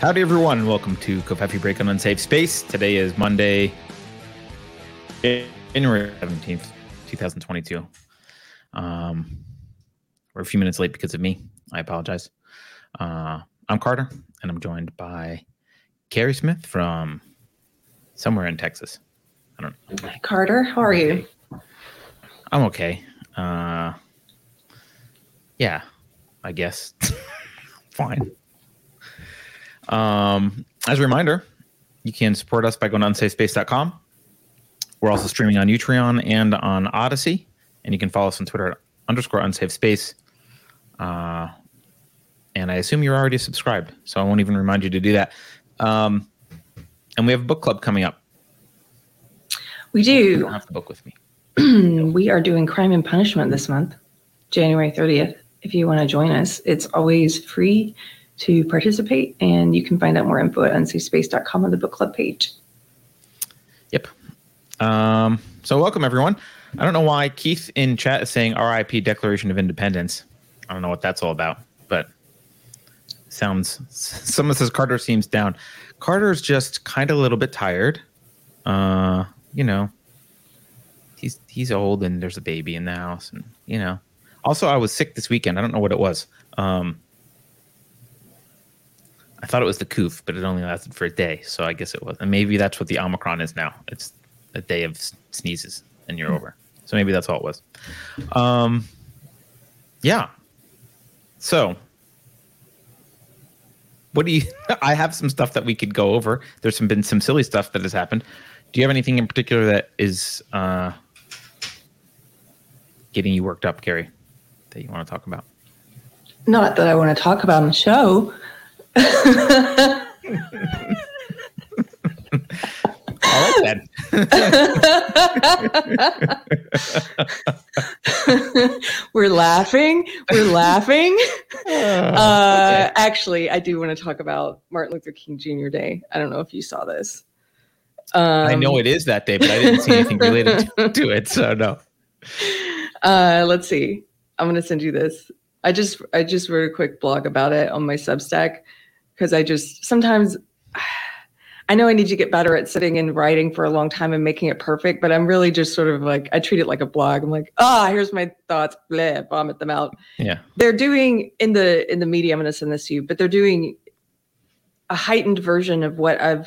Howdy, everyone. Welcome to Covfefe Break on Unsafe Space. Today is Monday, January 17th, 2022. We're a few minutes late because of me. I apologize. I'm Carter, and I'm joined by Carrie Smith from somewhere in Texas. I don't know. Carter, how are you? I'm okay. Yeah, I guess. Fine. As a reminder, you can support us by going to unsafespace.com. We're also streaming on Utreon and on Odyssey, and you can follow us on Twitter at _unsafespace. And I assume you're already subscribed, so I won't even remind you to do that. And we have a book club coming up. We do. I don't have the book with me. We are doing Crime and Punishment this month, January 30th. If you want to join us, it's always free to participate, and you can find out more info at unsafespace.com on the book club page. Yep. So welcome, everyone. I don't know why Keith in chat is saying RIP Declaration of Independence. I don't know what that's all about, but someone says Carter seems down. Carter's just kind of a little bit tired. You know, he's old and there's a baby in the house, and you know. Also, I was sick this weekend. I don't know what it was. I thought it was the coof, but it only lasted for a day, so I guess it was. And maybe that's what the Omicron is now. It's a day of sneezes, and you're over. So maybe that's all it was. Yeah. So what do you? I have some stuff that we could go over. There's been some silly stuff that has happened. Do you have anything in particular that is getting you worked up, Carrie, that you want to talk about? Not that I want to talk about on the show. All right, then. We're laughing. Okay. Actually, I do want to talk about Martin Luther King Jr. Day. I don't know if you saw this. I know it is that day, but I didn't see anything related to it, so no. Let's see. I'm going to send you this. I just wrote a quick blog about it on my Substack. Because sometimes I know I need to get better at sitting and writing for a long time and making it perfect, but I'm really just sort of like, I treat it like a blog. I'm like, here's my thoughts, blah, vomit them out. Yeah. They're doing in the media, I'm going to send this to you, but they're doing a heightened version of what I've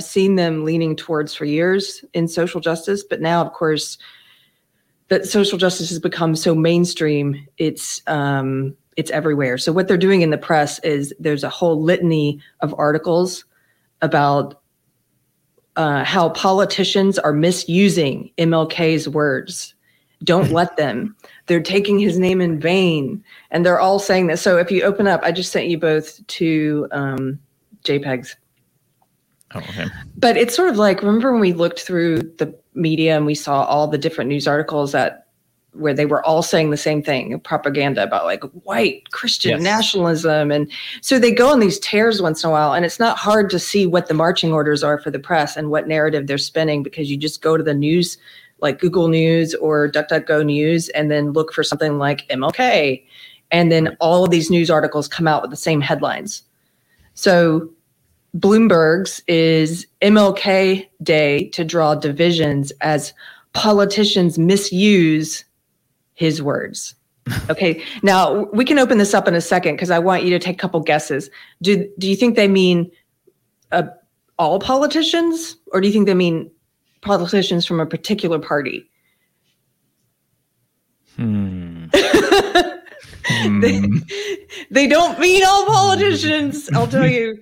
seen them leaning towards for years in social justice. But now, of course, that social justice has become so mainstream. It's everywhere. So what they're doing in the press is there's a whole litany of articles about how politicians are misusing MLK's words. Don't let them. They're taking his name in vain. And they're all saying this. So if you open up, I just sent you both two JPEGs. Oh, okay. But it's sort of like, remember when we looked through the media and we saw all the different news articles that where they were all saying the same thing, propaganda about like white Christian nationalism. And so they go on these tears once in a while, and it's not hard to see what the marching orders are for the press and what narrative they're spinning, because you just go to the news, like Google News or DuckDuckGo News, and then look for something like MLK. And then all of these news articles come out with the same headlines. So Bloomberg's is MLK Day to draw divisions as politicians misuse his words. Okay. Now we can open this up in a second, because I want you to take a couple guesses. Do you think they mean all politicians, or do you think they mean politicians from a particular party? They don't mean all politicians. I'll tell you.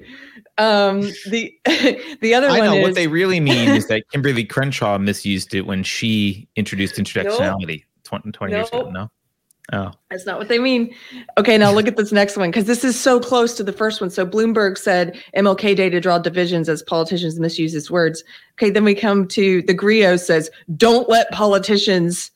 The other one is, what they really mean is that Kimberly Crenshaw misused it when she introduced intersectionality. Nope. 20 years ago, no? Oh. That's not what they mean. Okay, now look at this next one, because this is so close to the first one. So Bloomberg said MLK Day to draw divisions as politicians misuse his words. Okay, then we come to The Grio says, don't let politicians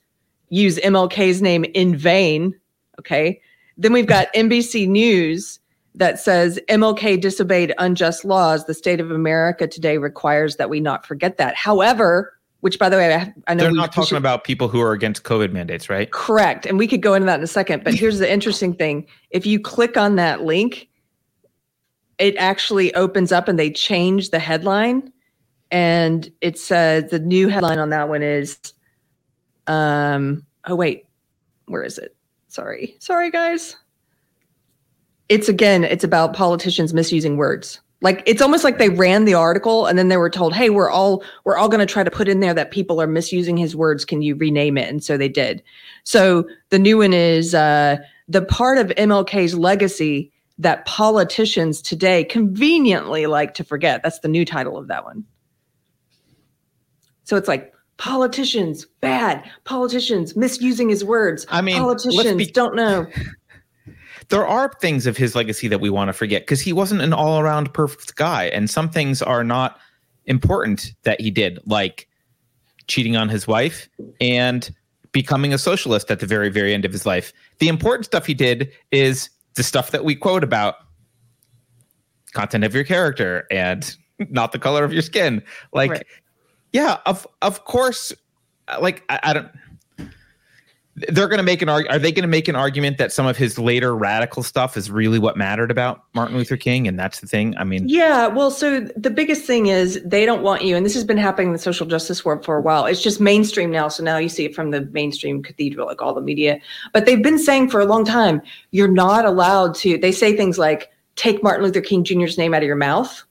use MLK's name in vain. Okay, then we've got NBC News that says MLK disobeyed unjust laws. The state of America today requires that we not forget that. However, which, by the way, I know they're not talking about people who are against COVID mandates, right? Correct. And we could go into that in a second. But here's the interesting thing. If you click on that link, it actually opens up and they change the headline. And it says the new headline on that one is, oh, wait, where is it? Sorry, guys. It's about politicians misusing words. Like, it's almost like they ran the article and then they were told, hey, we're all going to try to put in there that people are misusing his words. Can you rename it? And so they did. So the new one is the part of MLK's legacy that politicians today conveniently like to forget. That's the new title of that one. So it's like, politicians bad, politicians misusing his words. I mean, don't know. There are things of his legacy that we want to forget because he wasn't an all-around perfect guy. And some things are not important that he did, like cheating on his wife and becoming a socialist at the very, very end of his life. The important stuff he did is the stuff that we quote about, content of your character and not the color of your skin. Like, right. Yeah, of course, like, I don't... They're going to make an argument that some of his later radical stuff is really what mattered about Martin Luther King, and that's the thing. I mean, yeah. Well, so the biggest thing is they don't want you, and this has been happening in the social justice world for a while. It's just mainstream now, so now you see it from the mainstream cathedral, like all the media. But they've been saying for a long time, you're not allowed to. They say things like, "Take Martin Luther King Jr.'s name out of your mouth."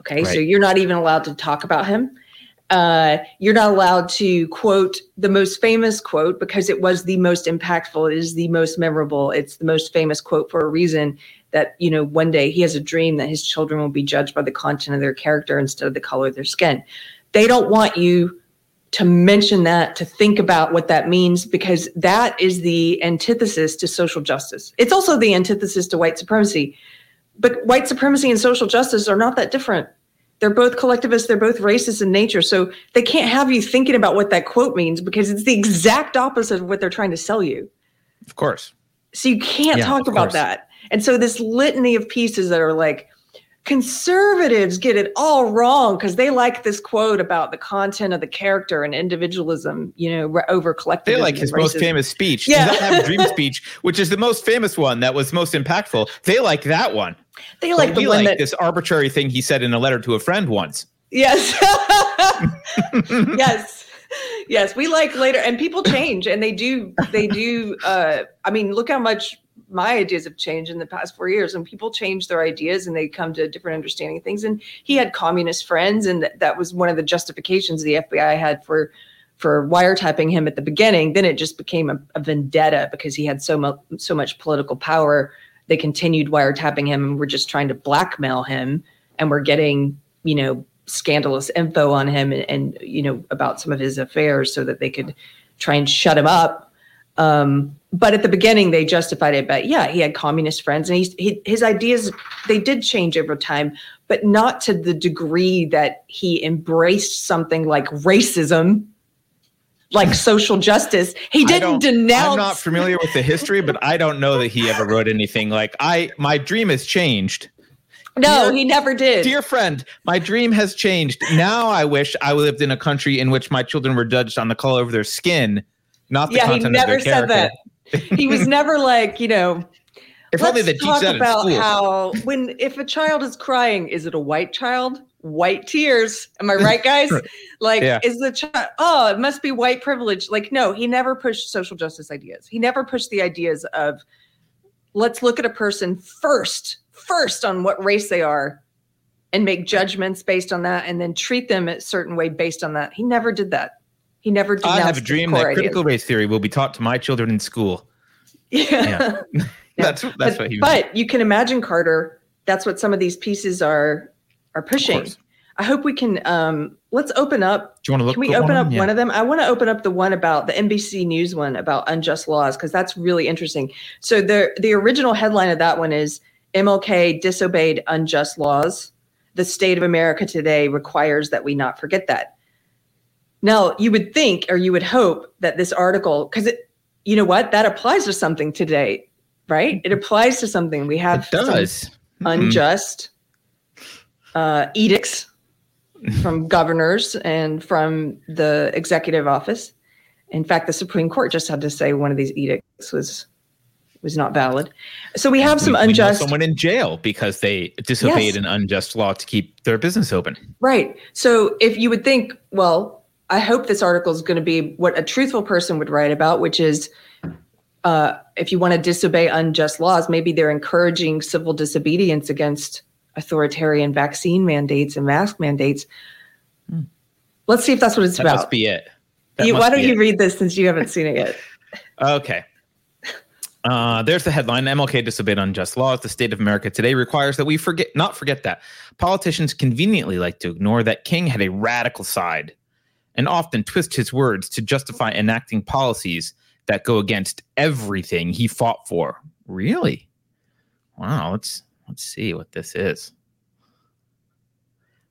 Okay, right. So you're not even allowed to talk about him. You're not allowed to quote the most famous quote because it was the most impactful. It is the most memorable. It's the most famous quote for a reason that, you know, one day he has a dream that his children will be judged by the content of their character instead of the color of their skin. They don't want you to mention that, to think about what that means, because that is the antithesis to social justice. It's also the antithesis to white supremacy. But white supremacy and social justice are not that different. They're both collectivists. They're both racist in nature. So they can't have you thinking about what that quote means because it's the exact opposite of what they're trying to sell you. Of course. So you can't talk about that. And so this litany of pieces that are like, conservatives get it all wrong because they like this quote about the content of the character and individualism, you know, over collectivism. They like his most famous speech. Yeah. He doesn't have a dream speech, which is the most famous one that was most impactful. They like that one. They like the one like that this arbitrary thing he said in a letter to a friend once. Yes. Yes. We like later, and people change, and they do. I mean, look how much my ideas have changed in the past 4 years, and people change their ideas and they come to a different understanding of things. And he had communist friends, and that was one of the justifications the FBI had for wiretapping him at the beginning. Then it just became a vendetta because he had so much political power. They continued wiretapping him and were just trying to blackmail him, and we're getting, you know, scandalous info on him and you know, about some of his affairs so that they could try and shut him up. But at the beginning, they justified it. But yeah, he had communist friends, and his ideas, they did change over time, but not to the degree that he embraced something like racism, like social justice. He didn't denounce. I'm not familiar with the history, but I don't know that he ever wrote anything like, my dream has changed. No, he never did. Dear friend, my dream has changed. Now I wish I lived in a country in which my children were judged on the color of their skin, not the content of their character. Yeah, he never said that. He was never like, you know, if let's only talk about how if a child is crying, is it a white child? White tears. Am I right, guys? Like, yeah. Is the child, it must be white privilege. Like, no, he never pushed social justice ideas. He never pushed the ideas of let's look at a person first on what race they are and make judgments based on that and then treat them a certain way based on that. He never did that. He never did that. I have a dream that critical race theory will be taught to my children in school. Yeah. Yeah. That's what he was. But you can imagine, Carter, that's what some of these pieces are pushing. I hope we can let's open up. Do you want to look? Can we open up one of them? I want to open up the one about the NBC News one about unjust laws because that's really interesting. So the original headline of that one is MLK disobeyed unjust laws. The state of America today requires that we not forget that. Now you would think, or you would hope, that this article, because you know what, that applies to something today, right? It applies to something. We have unjust. Edicts from governors and from the executive office. In fact, the Supreme Court just had to say one of these edicts was was not valid. So we have some unjust... someone in jail because they disobeyed an unjust law to keep their business open. Right. So if you would think, well, I hope this article is going to be what a truthful person would write about, which is if you want to disobey unjust laws, maybe they're encouraging civil disobedience against authoritarian vaccine mandates and mask mandates. Let's see if that's what it's about. That must be it. Why don't you read this since you haven't seen it yet? Okay. There's the headline. MLK disobeyed unjust laws. The state of America today requires that we not forget that. Politicians conveniently like to ignore that King had a radical side and often twist his words to justify enacting policies that go against everything he fought for. Really? Wow. Let's see what this is.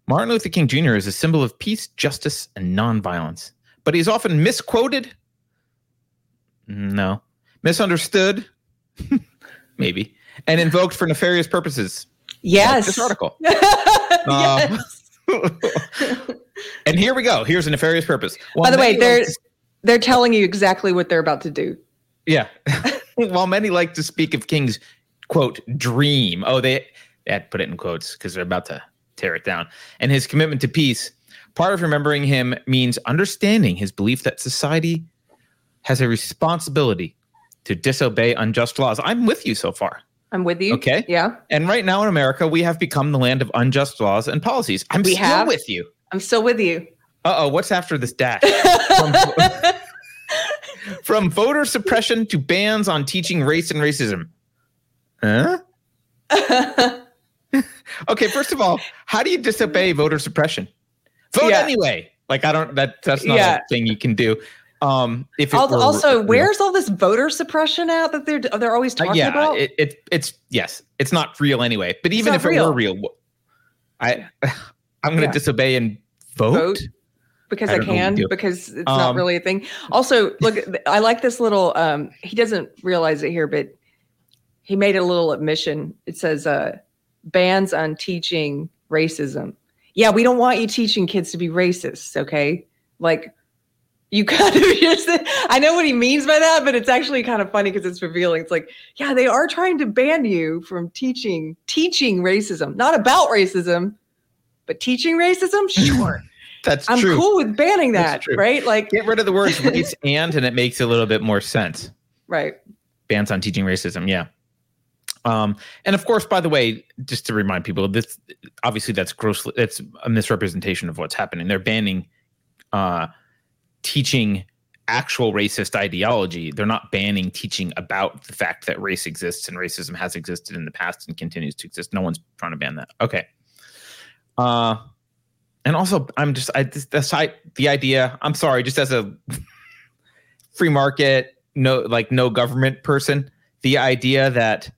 Martin Luther King Jr. is a symbol of peace, justice, and nonviolence, but he's often misquoted. No. Misunderstood, maybe, and invoked for nefarious purposes. Yes. Like this article. And here we go. Here's a nefarious purpose. By the way, they're telling you exactly what they're about to do. Yeah. While many like to speak of King's, quote, dream. Oh, they had to put it in quotes because they're about to tear it down. And his commitment to peace, part of remembering him means understanding his belief that society has a responsibility to disobey unjust laws. I'm with you so far. I'm with you. Okay. Yeah. And right now in America, we have become the land of unjust laws and policies. With you. I'm still with you. Uh-oh, what's after this dash? From voter suppression to bans on teaching race and racism. Huh? Okay, first of all, how do you disobey voter suppression? Vote anyway. Like, I don't, that's not a thing you can do. Where's all this voter suppression at that they're always talking about? It's not real anyway. But even if it were real, I'm going to disobey and vote because I can because it's not really a thing. Also, look, I like this little. He doesn't realize it here, but he made a little admission. It says bans on teaching racism. Yeah, we don't want you teaching kids to be racist. Okay, like. You kind of just, I know what he means by that, but it's actually kind of funny because it's revealing. It's like, yeah, they are trying to ban you from teaching racism, not about racism, but teaching racism. Sure, I'm cool with banning that, right? Like, get rid of the words race and it makes a little bit more sense, right? Bans on teaching racism, yeah. And of course, by the way, just to remind people, this obviously that's a misrepresentation of what's happening. They're banning. Teaching actual racist ideology. They're not banning teaching about the fact that race exists and racism has existed in the past and continues to exist. No one's trying to ban that. Okay. And also, just as a free market, no government person, the idea that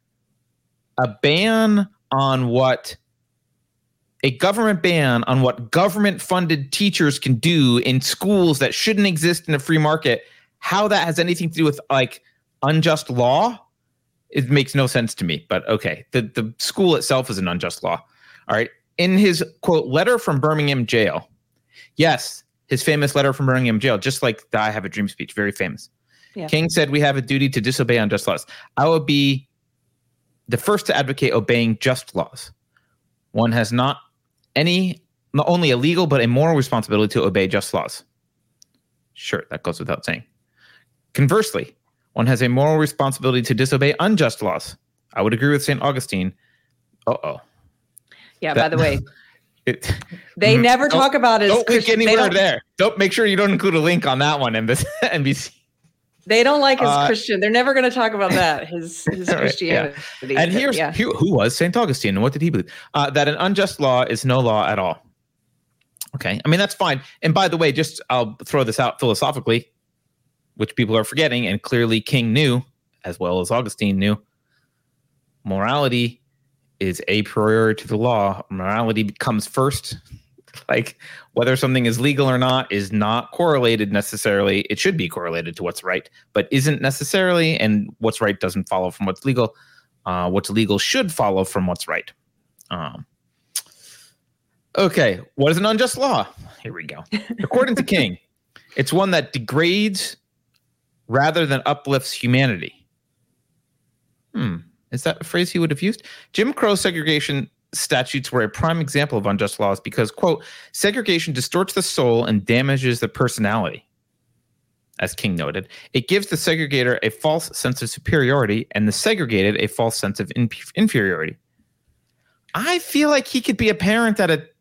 a government ban on what government-funded teachers can do in schools that shouldn't exist in a free market, how that has anything to do with, like, unjust law, it makes no sense to me. But, okay, the school itself is an unjust law. All right. In his, quote, letter from Birmingham jail. Yes, his famous letter from Birmingham jail, just like the I Have a Dream speech, very famous. Yeah. King said, we have a duty to disobey unjust laws. I will be the first to advocate obeying just laws. One has not only a legal, but a moral responsibility to obey just laws. Sure, that goes without saying. Conversely, one has a moral responsibility to disobey unjust laws. I would agree with St. Augustine. Yeah, by the way. They never talk about it. Don't link anywhere there. Don't make sure you don't include a link on that one, NBC. They don't like his Christian. They're never going to talk about that, his Christianity. Yeah. And who was St. Augustine and what did he believe? That an unjust law is no law at all. Okay. I mean, that's fine. And by the way, I'll throw this out philosophically, which people are forgetting, and clearly King knew, as well as Augustine knew, morality is a priori to the law. Morality comes first. Like, whether something is legal or not is not correlated necessarily. It should be correlated to what's right, but isn't necessarily. And what's right doesn't follow from what's legal. What's legal should follow from what's right. Okay, what is an unjust law? Here we go. According to King, it's one that degrades rather than uplifts humanity. Is that a phrase he would have used? Jim Crow segregation statutes were a prime example of unjust laws because, quote, segregation distorts the soul and damages the personality. As King noted, it gives the segregator a false sense of superiority and the segregated a false sense of inferiority. I feel like he could be a parent at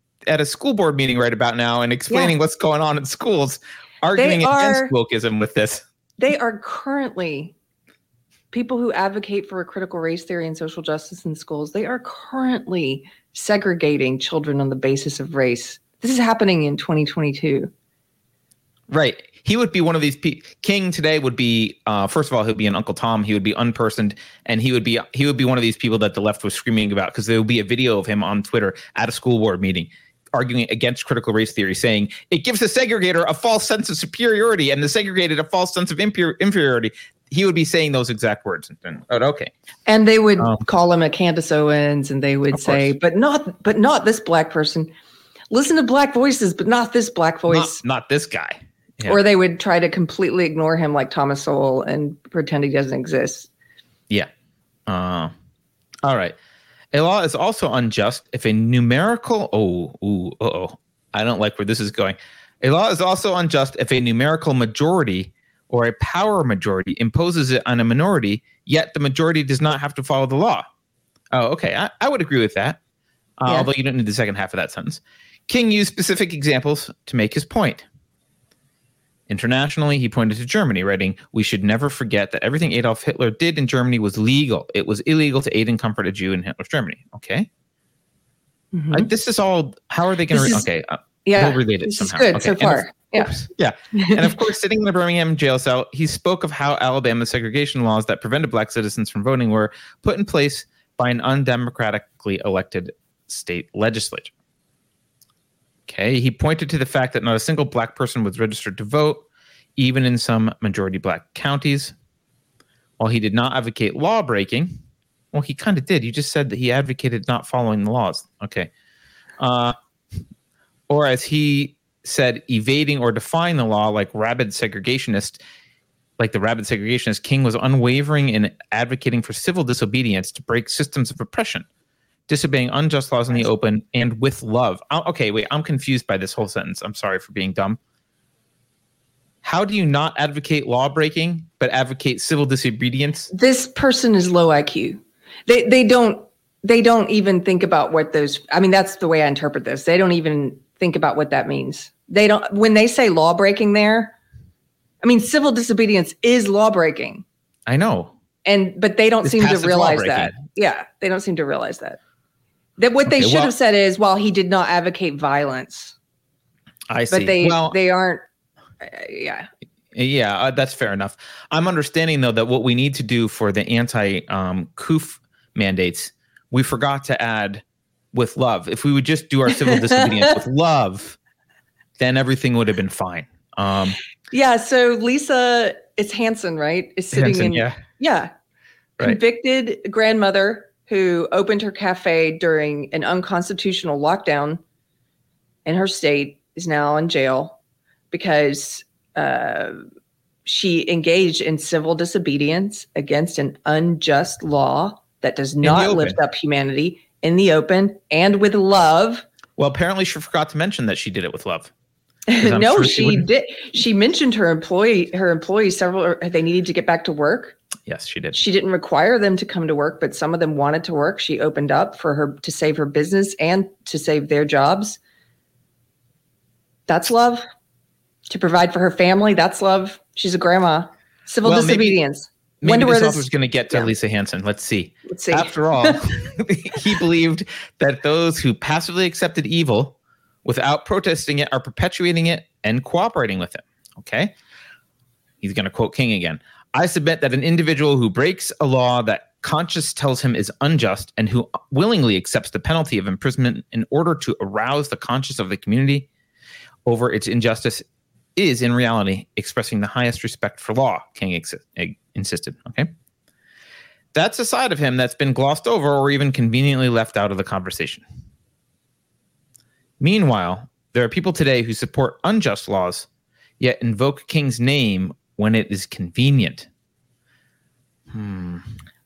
a school board meeting right about now and explaining what's going on in schools, arguing against wokeism with this. They are currently people who advocate for a critical race theory and social justice in schools. They are currently segregating children on the basis of race. This is happening in 2022. Right. He would be one of these people. King today would be, first of all, he'd be an Uncle Tom. He would be unpersoned, and he would be one of these people that the left was screaming about because there will be a video of him on Twitter at a school board meeting arguing against critical race theory, saying it gives the segregator a false sense of superiority and the segregated a false sense of inferiority. He would be saying those exact words. And, okay. And they would call him a Candace Owens, and they would say, but not this black person. Listen to black voices, but not this black voice. Not this guy. Yeah. Or they would try to completely ignore him like Thomas Sowell and pretend he doesn't exist. Yeah. All right. A law is also unjust if a numerical – I don't like where this is going. A law is also unjust if a numerical majority or a power majority imposes it on a minority, yet the majority does not have to follow the law. Oh, okay. I would agree with that, although you don't need the second half of that sentence. King used specific examples to make his point. Internationally, he pointed to Germany, writing, "We should never forget that everything Adolf Hitler did in Germany was legal. It was illegal to aid and comfort a Jew in Hitler's Germany." Okay. Mm-hmm. This is all – how are they going to we'll relate it this somehow. This is good so far. And of course, sitting in a Birmingham jail cell, he spoke of how Alabama's segregation laws that prevented black citizens from voting were put in place by an undemocratically elected state legislature. Okay, he pointed to the fact that not a single black person was registered to vote, even in some majority black counties. While he did not advocate law breaking, well, he kind of did. You just said that he advocated not following the laws. Okay. Or as he said, evading or defying the law like the rabid segregationist, King was unwavering in advocating for civil disobedience to break systems of oppression. Disobeying unjust laws in the open and with love. Okay, wait, I'm confused by this whole sentence. I'm sorry for being dumb. How do you not advocate law breaking, but advocate civil disobedience? This person is low IQ. They don't even think about what those, I mean, that's the way I interpret this. They don't even think about what that means. When they say law breaking there, I mean, civil disobedience is law breaking. I know. But they don't seem to realize that. Yeah, they don't seem to realize that. That what they should have said is, well, he did not advocate violence. I see. But they aren't. That's fair enough. I'm understanding, though, that what we need to do for the anti-CUF mandates, we forgot to add with love. If we would just do our civil disobedience with love, then everything would have been fine. So Lisa, it's Hansen, right? Is sitting Hansen, in. Yeah. Right. Convicted grandmother who opened her cafe during an unconstitutional lockdown in her state is now in jail because she engaged in civil disobedience against an unjust law that does not lift up humanity in the open and with love. Well, apparently she forgot to mention that she did it with love. No, sure she did. She mentioned her employees several, they needed to get back to work. Yes, she did. She didn't require them to come to work, but some of them wanted to work. She opened up for her to save her business and to save their jobs. That's love. To provide for her family. That's love. She's a grandma. Civil disobedience. Maybe this author's going to get to Lisa Hansen. Let's see. After all, he believed that those who passively accepted evil without protesting it are perpetuating it and cooperating with it. Okay. He's going to quote King again. "I submit that an individual who breaks a law that conscience tells him is unjust and who willingly accepts the penalty of imprisonment in order to arouse the conscience of the community over its injustice is in reality expressing the highest respect for law," King insisted. Okay. That's a side of him that's been glossed over or even conveniently left out of the conversation. Meanwhile, there are people today who support unjust laws, yet invoke King's name when it is convenient.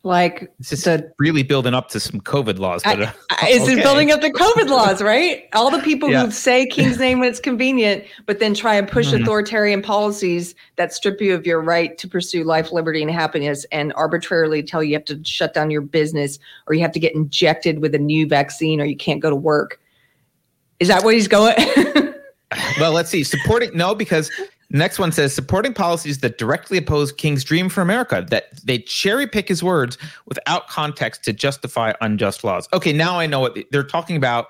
Like, this is really building up to some COVID laws. But, it's building up to COVID laws, right? All the people who say King's name when it's convenient, but then try and push authoritarian policies that strip you of your right to pursue life, liberty, and happiness, and arbitrarily tell you have to shut down your business, or you have to get injected with a new vaccine, or you can't go to work. Is that where he's going? Well, let's see. Because next one says, supporting policies that directly oppose King's dream for America, that they cherry pick his words without context to justify unjust laws. Okay, now I know what they're talking about.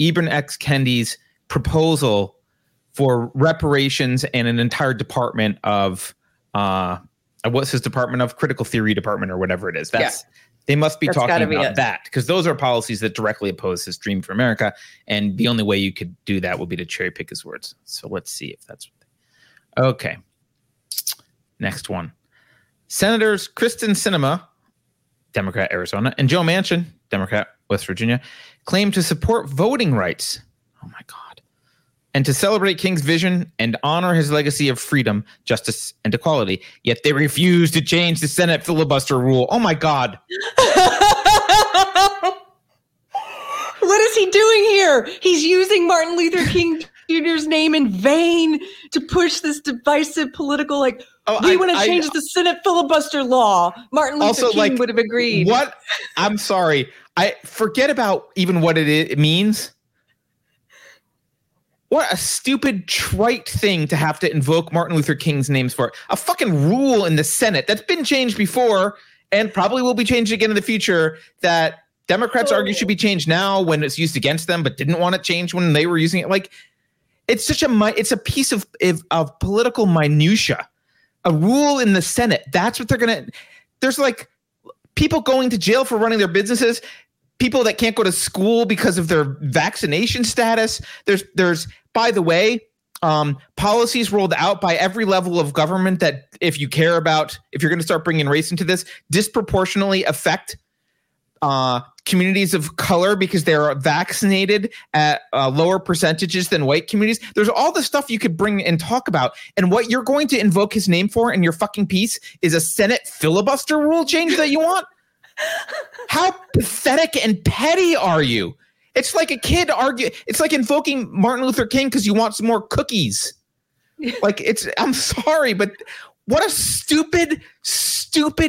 Ibram X. Kendi's proposal for reparations and an entire department of what's his department of? Critical theory department or whatever it is. They must be talking about that, because those are policies that directly oppose his dream for America. And the only way you could do that would be to cherry pick his words. So let's see if that's what. Okay, next one. Senators Kyrsten Sinema, Democrat, Arizona, and Joe Manchin, Democrat, West Virginia, claim to support voting rights. Oh, my God. And to celebrate King's vision and honor his legacy of freedom, justice, and equality. Yet they refuse to change the Senate filibuster rule. Oh, my God. What is he doing here? He's using Martin Luther King Jr.'s name in vain to push this divisive political, like, we want to change the Senate filibuster law. Martin Luther King would have agreed. What? I'm sorry. I forget about even what it means. What a stupid, trite thing to have to invoke Martin Luther King's names for. A fucking rule in the Senate that's been changed before and probably will be changed again in the future that Democrats argue should be changed now when it's used against them, but didn't want it changed when they were using it. Like, it's such a piece of political minutia, a rule in the Senate. That's what they're going to. There's like people going to jail for running their businesses, people that can't go to school because of their vaccination status. There's by the way, policies rolled out by every level of government that if you care about, if you're going to start bringing race into this, disproportionately affect communities of color because they're vaccinated at lower percentages than white communities. There's all the stuff you could bring and talk about. And what you're going to invoke his name for in your fucking piece is a Senate filibuster rule change that you want? How pathetic and petty are you? It's like a kid argue. It's like invoking Martin Luther King because you want some more cookies. Like, it's, I'm sorry, but what a stupid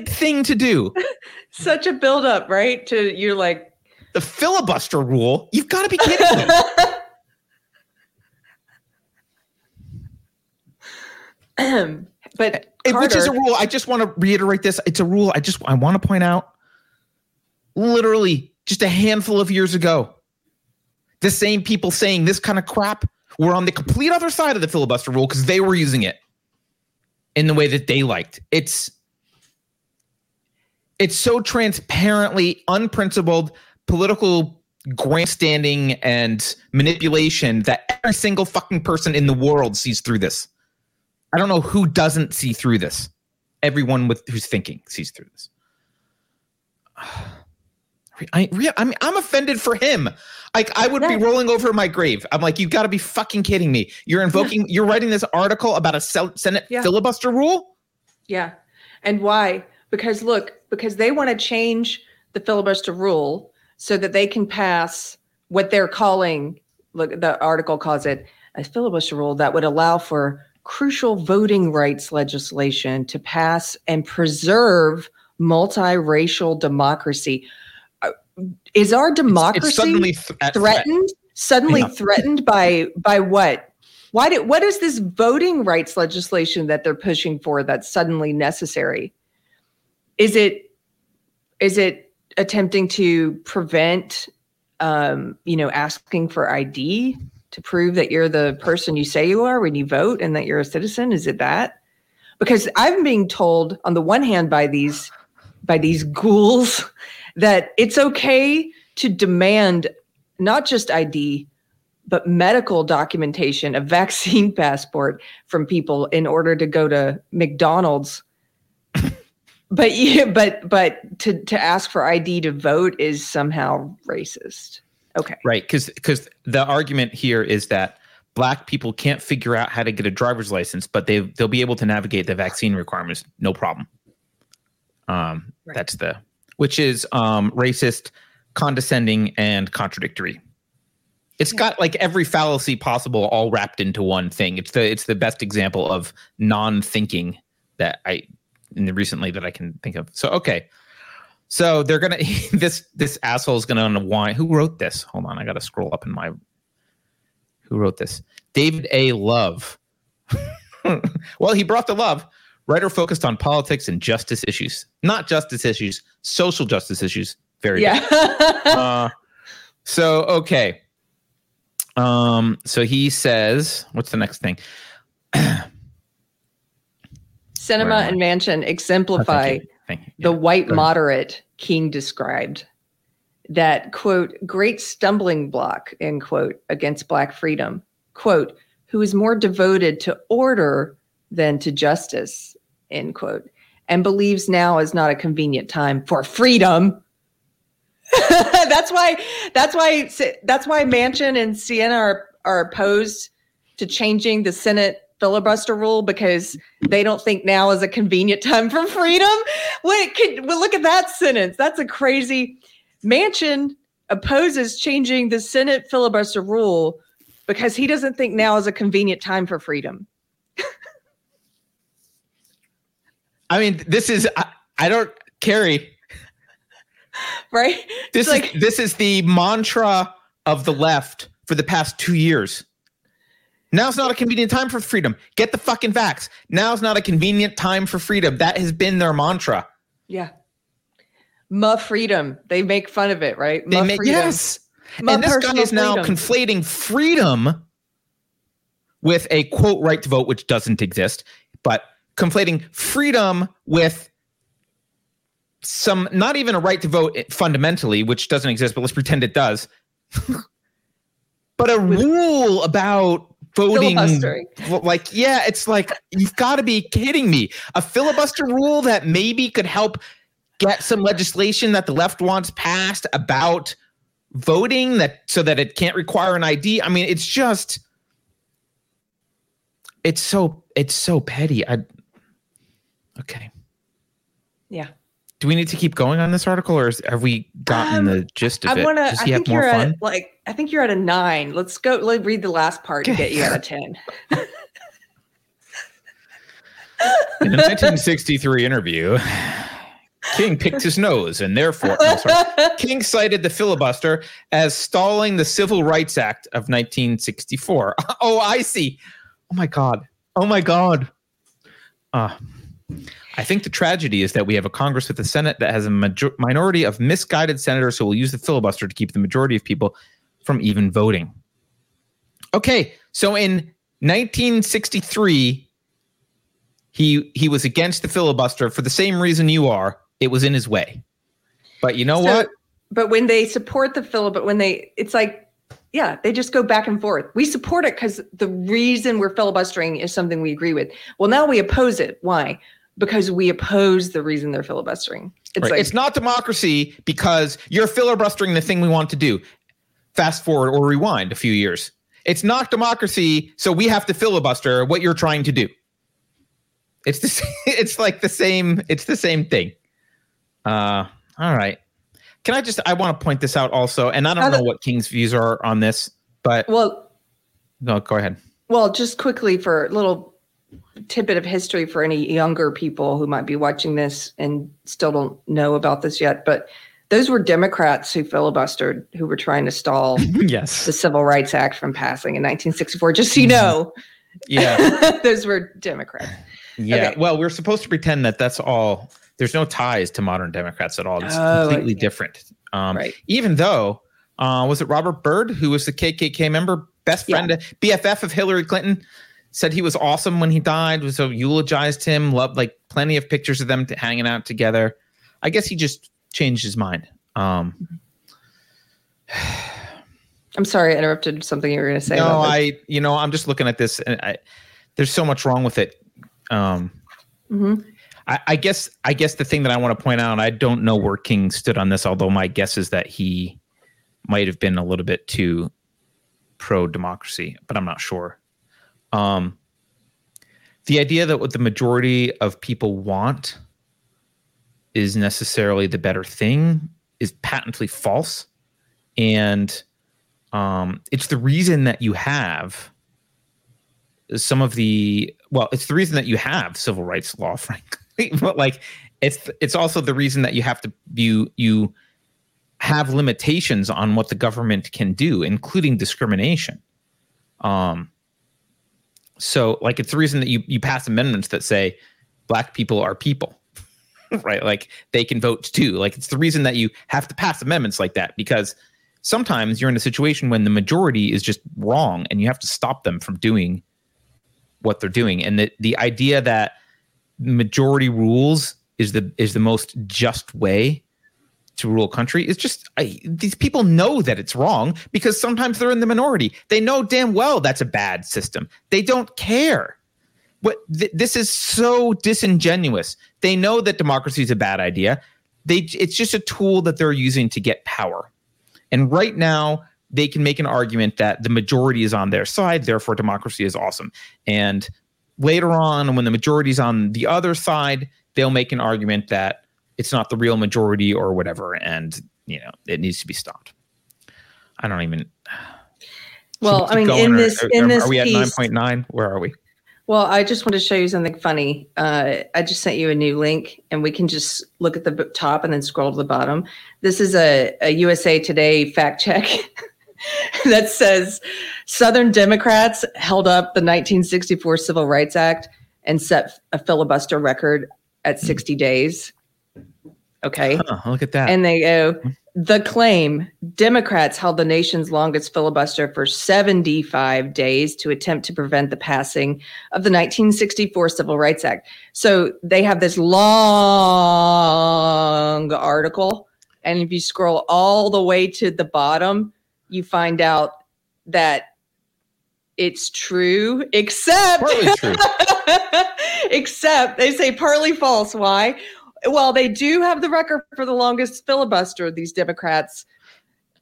thing to do. Such a buildup, right? To you're like the filibuster rule. You've got to be kidding me. But which is a rule. I just want to reiterate this. It's a rule. I want to point out. Literally, just a handful of years ago, the same people saying this kind of crap were on the complete other side of the filibuster rule because they were using it in the way that they liked. It's so transparently unprincipled political grandstanding and manipulation that every single fucking person in the world sees through this. I don't know who doesn't see through this. Everyone who's thinking sees through this. I mean, I'm offended for him. Like, I would be rolling over my grave. I'm like, you've got to be fucking kidding me. You're writing this article about a Senate filibuster rule? Yeah. And why? Because they want to change the filibuster rule so that they can pass what they're calling, look, the article calls it a filibuster rule that would allow for crucial voting rights legislation to pass and preserve multiracial democracy. Is our democracy it's suddenly threatened? Suddenly threatened by what? What is this voting rights legislation that they're pushing for that's suddenly necessary? Is it attempting to prevent, asking for ID to prove that you're the person you say you are when you vote and that you're a citizen? Is it that? Because I'm being told on the one hand by these ghouls that it's okay to demand not just ID, but medical documentation, a vaccine passport from people in order to go to McDonald's. But to ask for ID to vote is somehow racist. Okay. Right, because the argument here is that Black people can't figure out how to get a driver's license, but they'll be able to navigate the vaccine requirements, no problem. That's the which is racist, condescending, and contradictory. It's got like every fallacy possible all wrapped into one thing. It's the best example of non-thinking that I can think of. So okay. So they're gonna this asshole is gonna unwind. Who wrote this? Hold on, I gotta scroll up in my. Who wrote this? David A. Love. Well, he brought the love. Writer focused on politics and justice issues, not justice issues, social justice issues. Very good. So okay. So he says, what's the next thing? Sinema and Manchin exemplify Thank you. The white moderate King described that, quote, great stumbling block, end quote, against Black freedom, quote, who is more devoted to order than to justice, end quote, and believes now is not a convenient time for freedom. That's why Manchin and Sinema are opposed to changing the Senate filibuster rule, because they don't think now is a convenient time for freedom. Well, look at that sentence. That's a crazy. Manchin opposes changing the Senate filibuster rule because he doesn't think now is a convenient time for freedom. I mean, this is I don't Carrie. Right? This is the mantra of the left for the past 2 years. Now's not a convenient time for freedom. Get the fucking vax. Now's not a convenient time for freedom. That has been their mantra. Yeah. Muh freedom. They make fun of it, right? They make, yes. And this guy is now conflating freedom with a, quote, right to vote, which doesn't exist, but conflating freedom with some, not even a right to vote fundamentally, which doesn't exist, but let's pretend it does. But a rule about voting, like, yeah, it's like, you've got to be kidding me. A filibuster rule that maybe could help get some legislation that the left wants passed about voting, that so that it can't require an ID. I mean, it's just, it's so petty. Okay. Yeah. Do we need to keep going on this article, or have we gotten the gist of it? Does he have more fun? I think you're at a 9. Let's go. Let's read the last part to get you at a 10. In a 1963 interview, King picked his nose, and therefore King cited the filibuster as stalling the Civil Rights Act of 1964. Oh, I see. Oh my God. I think the tragedy is that we have a Congress with a Senate that has a minority of misguided senators who will use the filibuster to keep the majority of people from even voting. Okay, so in 1963, he was against the filibuster for the same reason you are. It was in his way. But you know what? But when they support the filibuster, they just go back and forth. We support it because the reason we're filibustering is something we agree with. Well, now we oppose it. Why? Because we oppose the reason they're filibustering. It's right. Like, it's not democracy because you're filibustering the thing we want to do. Fast forward or rewind a few years. It's not democracy, so we have to filibuster what you're trying to do. It's the same thing. All right. Can I want to point this out also, and I don't know what King's views are on this, but no, go ahead. Well, just quickly for a little tidbit of history for any younger people who might be watching this and still don't know about this yet, but those were Democrats who filibustered, who were trying to stall the Civil Rights Act from passing in 1964, just so you know. Yeah. Those were Democrats. Yeah. Okay. Well, we're supposed to pretend that that's all. There's no ties to modern Democrats at all. It's completely different. Right. Even though, was it Robert Byrd, who was the KKK member, best friend, BFF of Hillary Clinton, said he was awesome when he died, so eulogized him, loved, like, plenty of pictures of them hanging out together. I guess he just changed his mind. I'm sorry, I interrupted something you were going to say. No, I'm just looking at this, and there's so much wrong with it. I guess the thing that I want to point out, I don't know where King stood on this, although my guess is that he might have been a little bit too pro-democracy, but I'm not sure. The idea that what the majority of people want is necessarily the better thing is patently false. And it's the reason that you have some of the, well, it's the reason that you have civil rights law, frankly, but like it's also the reason that you have to, you have limitations on what the government can do, including discrimination. So like it's the reason that you pass amendments that say black people are people, right? Like they can vote too. Like it's the reason that you have to pass amendments like that, because sometimes you're in a situation when the majority is just wrong and you have to stop them from doing what they're doing. And the idea that majority rules is the most just way to rule a country is just, these people know that it's wrong because sometimes they're in the minority. They know damn well that's a bad system. They don't care. This is so disingenuous. They know that democracy is a bad idea. It's just a tool that they're using to get power. And right now, they can make an argument that the majority is on their side, therefore democracy is awesome. And later on, when the majority is on the other side, they'll make an argument that it's not the real majority or whatever, and it needs to be stopped. I don't even. Well, I mean, are we at 9.9? Where are we? Well, I just want to show you something funny. I just sent you a new link, and we can just look at the top and then scroll to the bottom. This is a USA Today fact check that says Southern Democrats held up the 1964 Civil Rights Act and set a filibuster record at 60 days. Okay. Huh, look at that. And they go, the claim, Democrats held the nation's longest filibuster for 75 days to attempt to prevent the passing of the 1964 Civil Rights Act. So they have this long article. And if you scroll all the way to the bottom, you find out that it's true, except, true. Except they say partly false. Why? Well, they do have the record for the longest filibuster, these Democrats.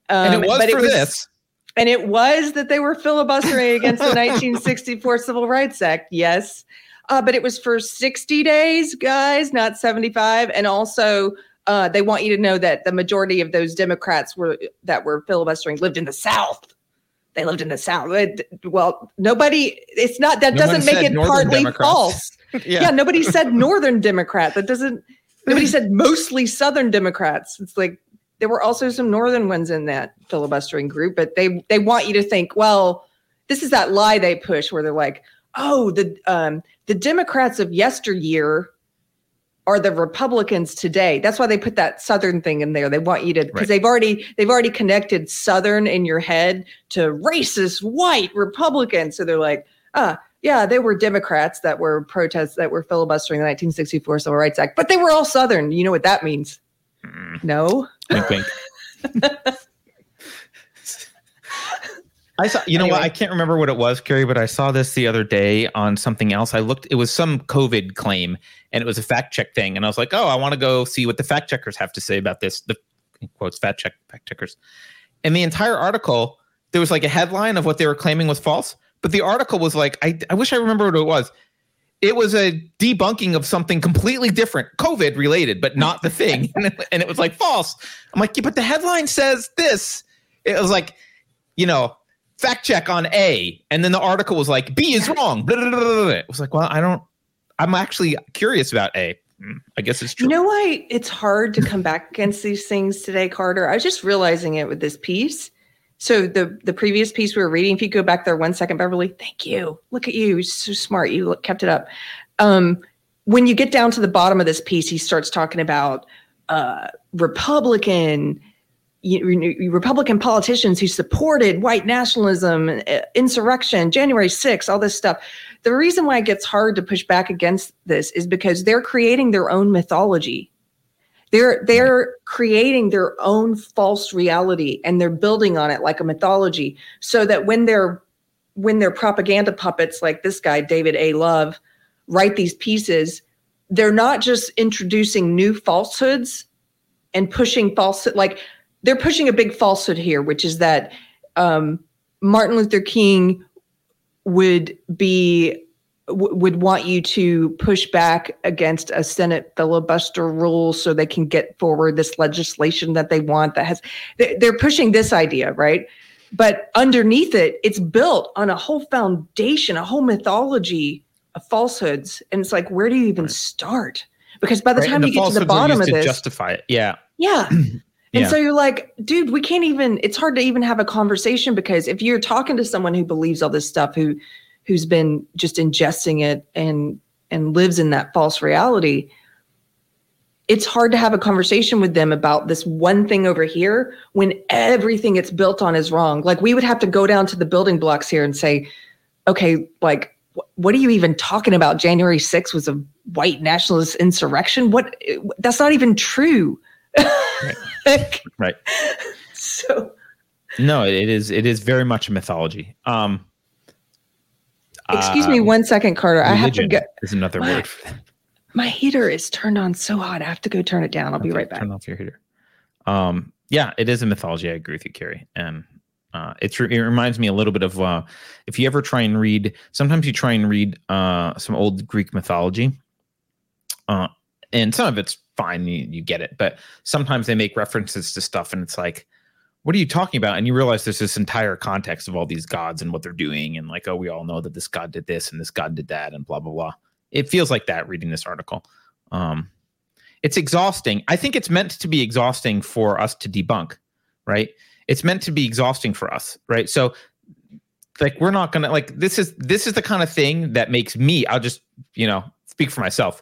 And it was for this. And it was that they were filibustering against the 1964 Civil Rights Act, yes. But it was for 60 days, guys, not 75. And also, they want you to know that the majority of those Democrats that were filibustering lived in the South. They lived in the South. Well, doesn't make it partly false. Yeah, nobody said Northern Democrat. That doesn't... Nobody said mostly Southern Democrats. It's like there were also some Northern ones in that filibustering group, but they want you to think, well, this is that lie they push where they're like, oh, the Democrats of yesteryear are the Republicans today. That's why they put that Southern thing in there. They want you to, because they've already connected Southern in your head to racist white Republicans. So they're like, yeah, they were Democrats that were protests that were filibustering the 1964 Civil Rights Act, but they were all Southern. You know what that means? No. Wink, wink. I can't remember what it was, Carrie, but I saw this the other day on something else. I looked, it was some COVID claim and it was a fact check thing. And I was like, oh, I want to go see what the fact checkers have to say about this. The quotes, fact checkers. And the entire article, there was like a headline of what they were claiming was false. But the article was like, I wish I remember what it was. It was a debunking of something completely different, COVID related, but not the thing. And it was like false. I'm like, yeah, but the headline says this. It was like, fact check on A. And then the article was like, B is wrong. Blah, blah, blah, blah. It was like, well, I'm actually curious about A. I guess it's true. You know why it's hard to come back against these things today, Carter? I was just realizing it with this piece. So the previous piece we were reading, if you go back there 1 second, Beverly, thank you. Look at you. You're so smart. You kept it up. When you get down to the bottom of this piece, he starts talking about Republican politicians who supported white nationalism, insurrection, January 6th, all this stuff. The reason why it gets hard to push back against this is because they're creating their own mythology. They're creating their own false reality and they're building on it like a mythology, so that when their propaganda puppets like this guy, David A. Love, write these pieces, they're not just introducing new falsehoods and pushing falsehood. Like they're pushing a big falsehood here, which is that Martin Luther King would be would want you to push back against a Senate filibuster rule so they can get forward this legislation that they want that has, they're pushing this idea, right? But underneath it, it's built on a whole foundation, a whole mythology of falsehoods. And it's like, where do you even start? Because by the time you get to the bottom of this, justify it. Yeah. Yeah. And so you're like, dude, we can't even, it's hard to even have a conversation, because if you're talking to someone who believes all this stuff, who's been just ingesting it and lives in that false reality, it's hard to have a conversation with them about this one thing over here when everything it's built on is wrong. Like, we would have to go down to the building blocks here and say, okay, like, what are you even talking about? January 6th was a white nationalist insurrection. What? That's not even true. Right. Like, right. So. No, it is very much a mythology. Excuse me one second, Carter. Religion, I have to go. Is another word for that. My heater is turned on so hot. I have to go turn it down. I'll be right back. Turn off your heater. Yeah, it is a mythology. I agree with you, Carrie. And it reminds me a little bit of if you ever try and read, sometimes you try and read some old Greek mythology. And some of it's fine. You get it. But sometimes they make references to stuff and it's like, what are you talking about? And you realize there's this entire context of all these gods and what they're doing. And like, oh, we all know that this god did this and this god did that and blah, blah, blah. It feels like that reading this article. It's exhausting. I think it's meant to be exhausting for us to debunk, right? It's meant to be exhausting for us, right? So like, we're not going to like, this is the kind of thing that makes me, I'll just, speak for myself.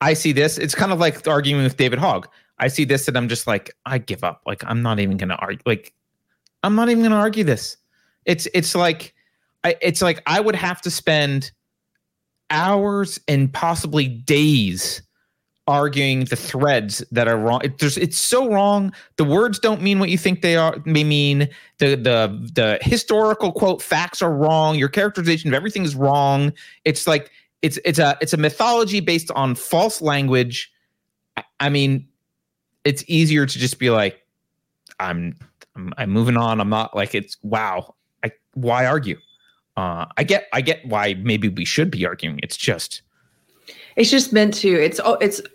I see this. It's kind of like arguing with David Hogg. I see this and I'm just like, I give up. Like, I'm not even going to argue. Like, I'm not even going to argue this. It's like I would have to spend hours and possibly days arguing the threads that are wrong. It's so wrong. The words don't mean what you think they mean. The historical quote facts are wrong. Your characterization of everything is wrong. It's like it's a mythology based on false language. I mean, it's easier to just be like, I'm moving on. I'm not like, it's wow. Why argue? I get why maybe we should be arguing. It's just meant to, it's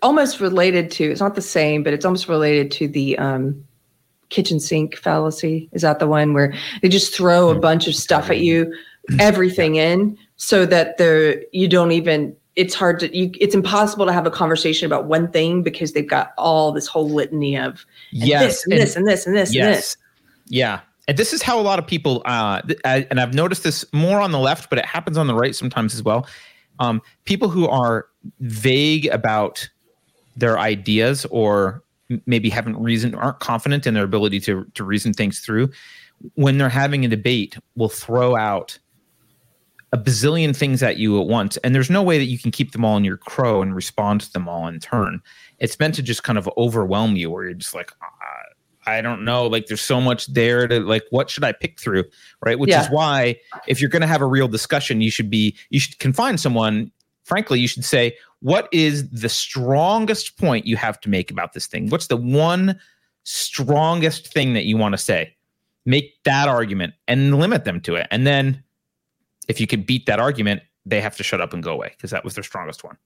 almost related to, it's not the same, but it's almost related to the, kitchen sink fallacy. Is that the one where they just throw a bunch of stuff at you, everything in, so that you don't even, it's hard to, it's impossible to have a conversation about one thing because they've got all this whole litany of this and this. Yeah. And this is how a lot of people, and I've noticed this more on the left, but it happens on the right sometimes as well. People who are vague about their ideas or maybe haven't reasoned, aren't confident in their ability to reason things through, when they're having a debate, will throw out a bazillion things at you at once, and there's no way that you can keep them all in your crow and respond to them all in turn. It's meant to just kind of overwhelm you, where you're just like, I don't know, like there's so much there to like, what should I pick through, right? Which is why if you're going to have a real discussion, you should confine someone. Frankly, you should say, what is the strongest point you have to make about this thing? What's the one strongest thing that you want to say? Make that argument and limit them to it, and then if you can beat that argument, they have to shut up and go away because that was their strongest one,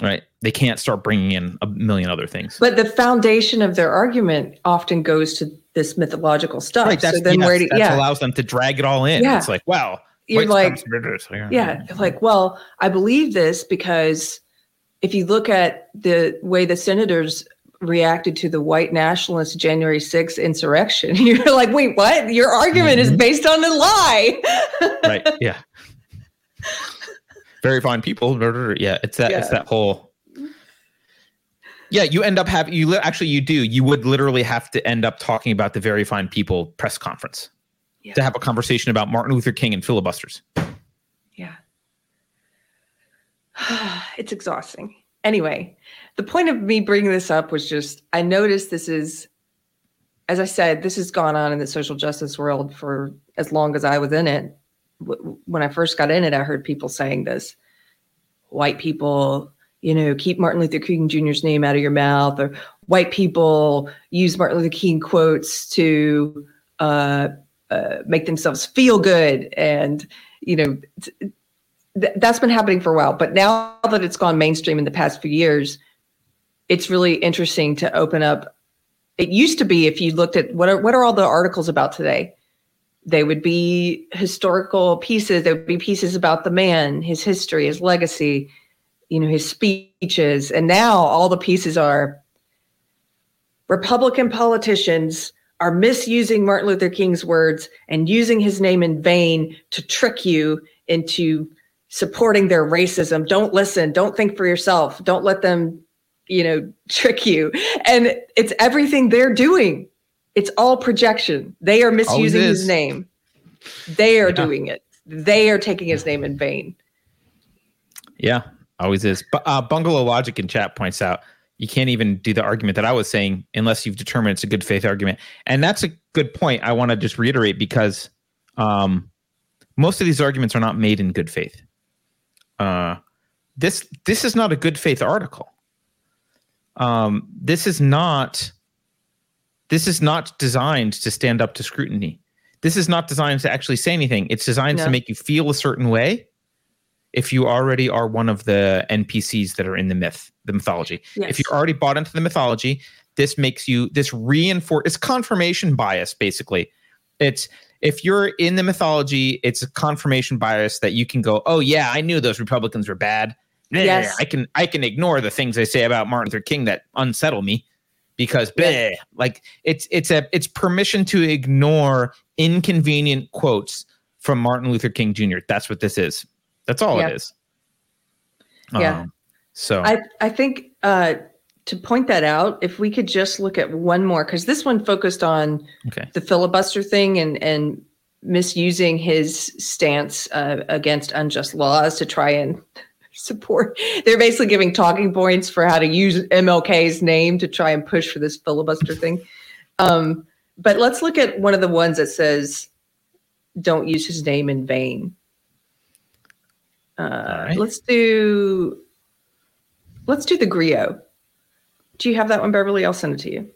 right? They can't start bringing in a million other things. But the foundation of their argument often goes to this mythological stuff. Right, that allows them to drag it all in. Yeah. It's like, wow. You're like, well, I believe this because if you look at the way the senators reacted to the white nationalist January 6th insurrection, you're like, wait, what? Your argument is based on a lie. Right. Yeah. Very fine people. Yeah. It's that whole, you end up having, you would literally have to end up talking about the very fine people press conference to have a conversation about Martin Luther King and filibusters. Yeah. It's exhausting. Anyway, the point of me bringing this up was just, I noticed this is, as I said, this has gone on in the social justice world for as long as I was in it. When I first got in it, I heard people saying this, white people, keep Martin Luther King Jr.'s name out of your mouth, or white people use Martin Luther King quotes to make themselves feel good. And, that's been happening for a while. But now that it's gone mainstream in the past few years, it's really interesting to open up. It used to be, if you looked at what are all the articles about today, they would be historical pieces. There would be pieces about the man, his history, his legacy, his speeches. And now all the pieces are Republican politicians are misusing Martin Luther King's words and using his name in vain to trick you into supporting their racism. Don't listen. Don't think for yourself. Don't let them, trick you. And it's everything they're doing. It's all projection. They are misusing his name. They are doing it. They are taking his name in vain. Yeah, always is. But Bungalow Logic in chat points out, you can't even do the argument that I was saying unless you've determined it's a good faith argument. And that's a good point I want to just reiterate, because most of these arguments are not made in good faith. This is not a good faith article. This is not designed to stand up to scrutiny. This is not designed to actually say anything. It's designed to make you feel a certain way if you already are one of the NPCs that are in the myth, the mythology. Yes. If you already bought into the mythology, this makes you, this reinforce, it's confirmation bias, basically. It's, if you're in the mythology, it's a confirmation bias that you can go, oh yeah, I knew those Republicans were bad. Yes. I can ignore the things they say about Martin Luther King that unsettle me. Because it's permission to ignore inconvenient quotes from Martin Luther King Jr. That's what this is. That's all it is. So I think to point that out, if we could just look at one more, because this one focused on the filibuster thing and misusing his stance against unjust laws to try and support. They're basically giving talking points for how to use MLK's name to try and push for this filibuster thing. But let's look at one of the ones that says, don't use his name in vain. Let's do The Grio. Do you have that one, Beverly? I'll send it to you.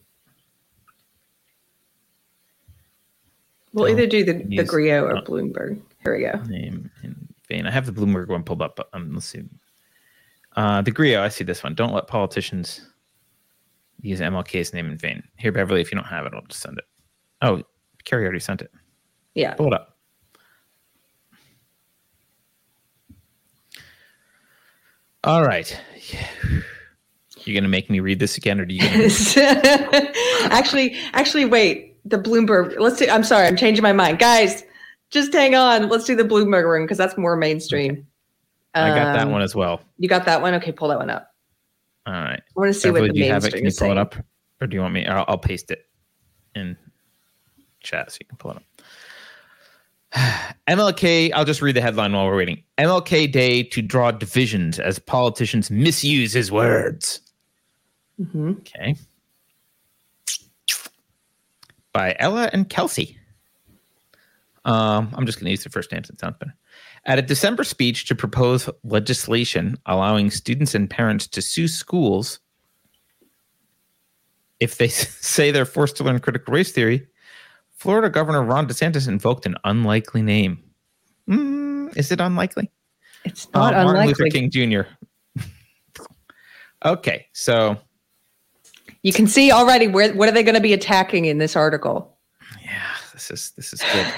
We'll either do the Grio or Bloomberg. Here we go. Name in vain. I have the Bloomberg one pulled up, but let's see. The Grio, I see this one. Don't let politicians use MLK's name in vain. Here, Beverly, if you don't have it, I'll just send it. Oh, Carrie already sent it. Yeah. Pull it up. All right. Yeah. You're going to make me read this again, or do you? Actually, wait. The Bloomberg. Let's see. I'm sorry. I'm changing my mind. Guys. Just hang on. Let's do the Bloomberg room because that's more mainstream. Okay. I got that one as well. You got that one? Okay, pull that one up. All right. I want to see what the mainstream is. Can you pull it up? Or do you want me? I'll paste it in chat so you can pull it up. MLK, I'll just read the headline while we're waiting. MLK Day to draw divisions as politicians misuse his words. Mm-hmm. Okay. By Ella and Kelsey. I'm just going to use the first name since it sounds better. At a December speech to propose legislation allowing students and parents to sue schools if they say they're forced to learn critical race theory, Florida Governor Ron DeSantis invoked an unlikely name. Is it unlikely? It's not unlikely. Martin Luther King Jr. Okay, so. You can see already what are they going to be attacking in this article. Yeah, this is good.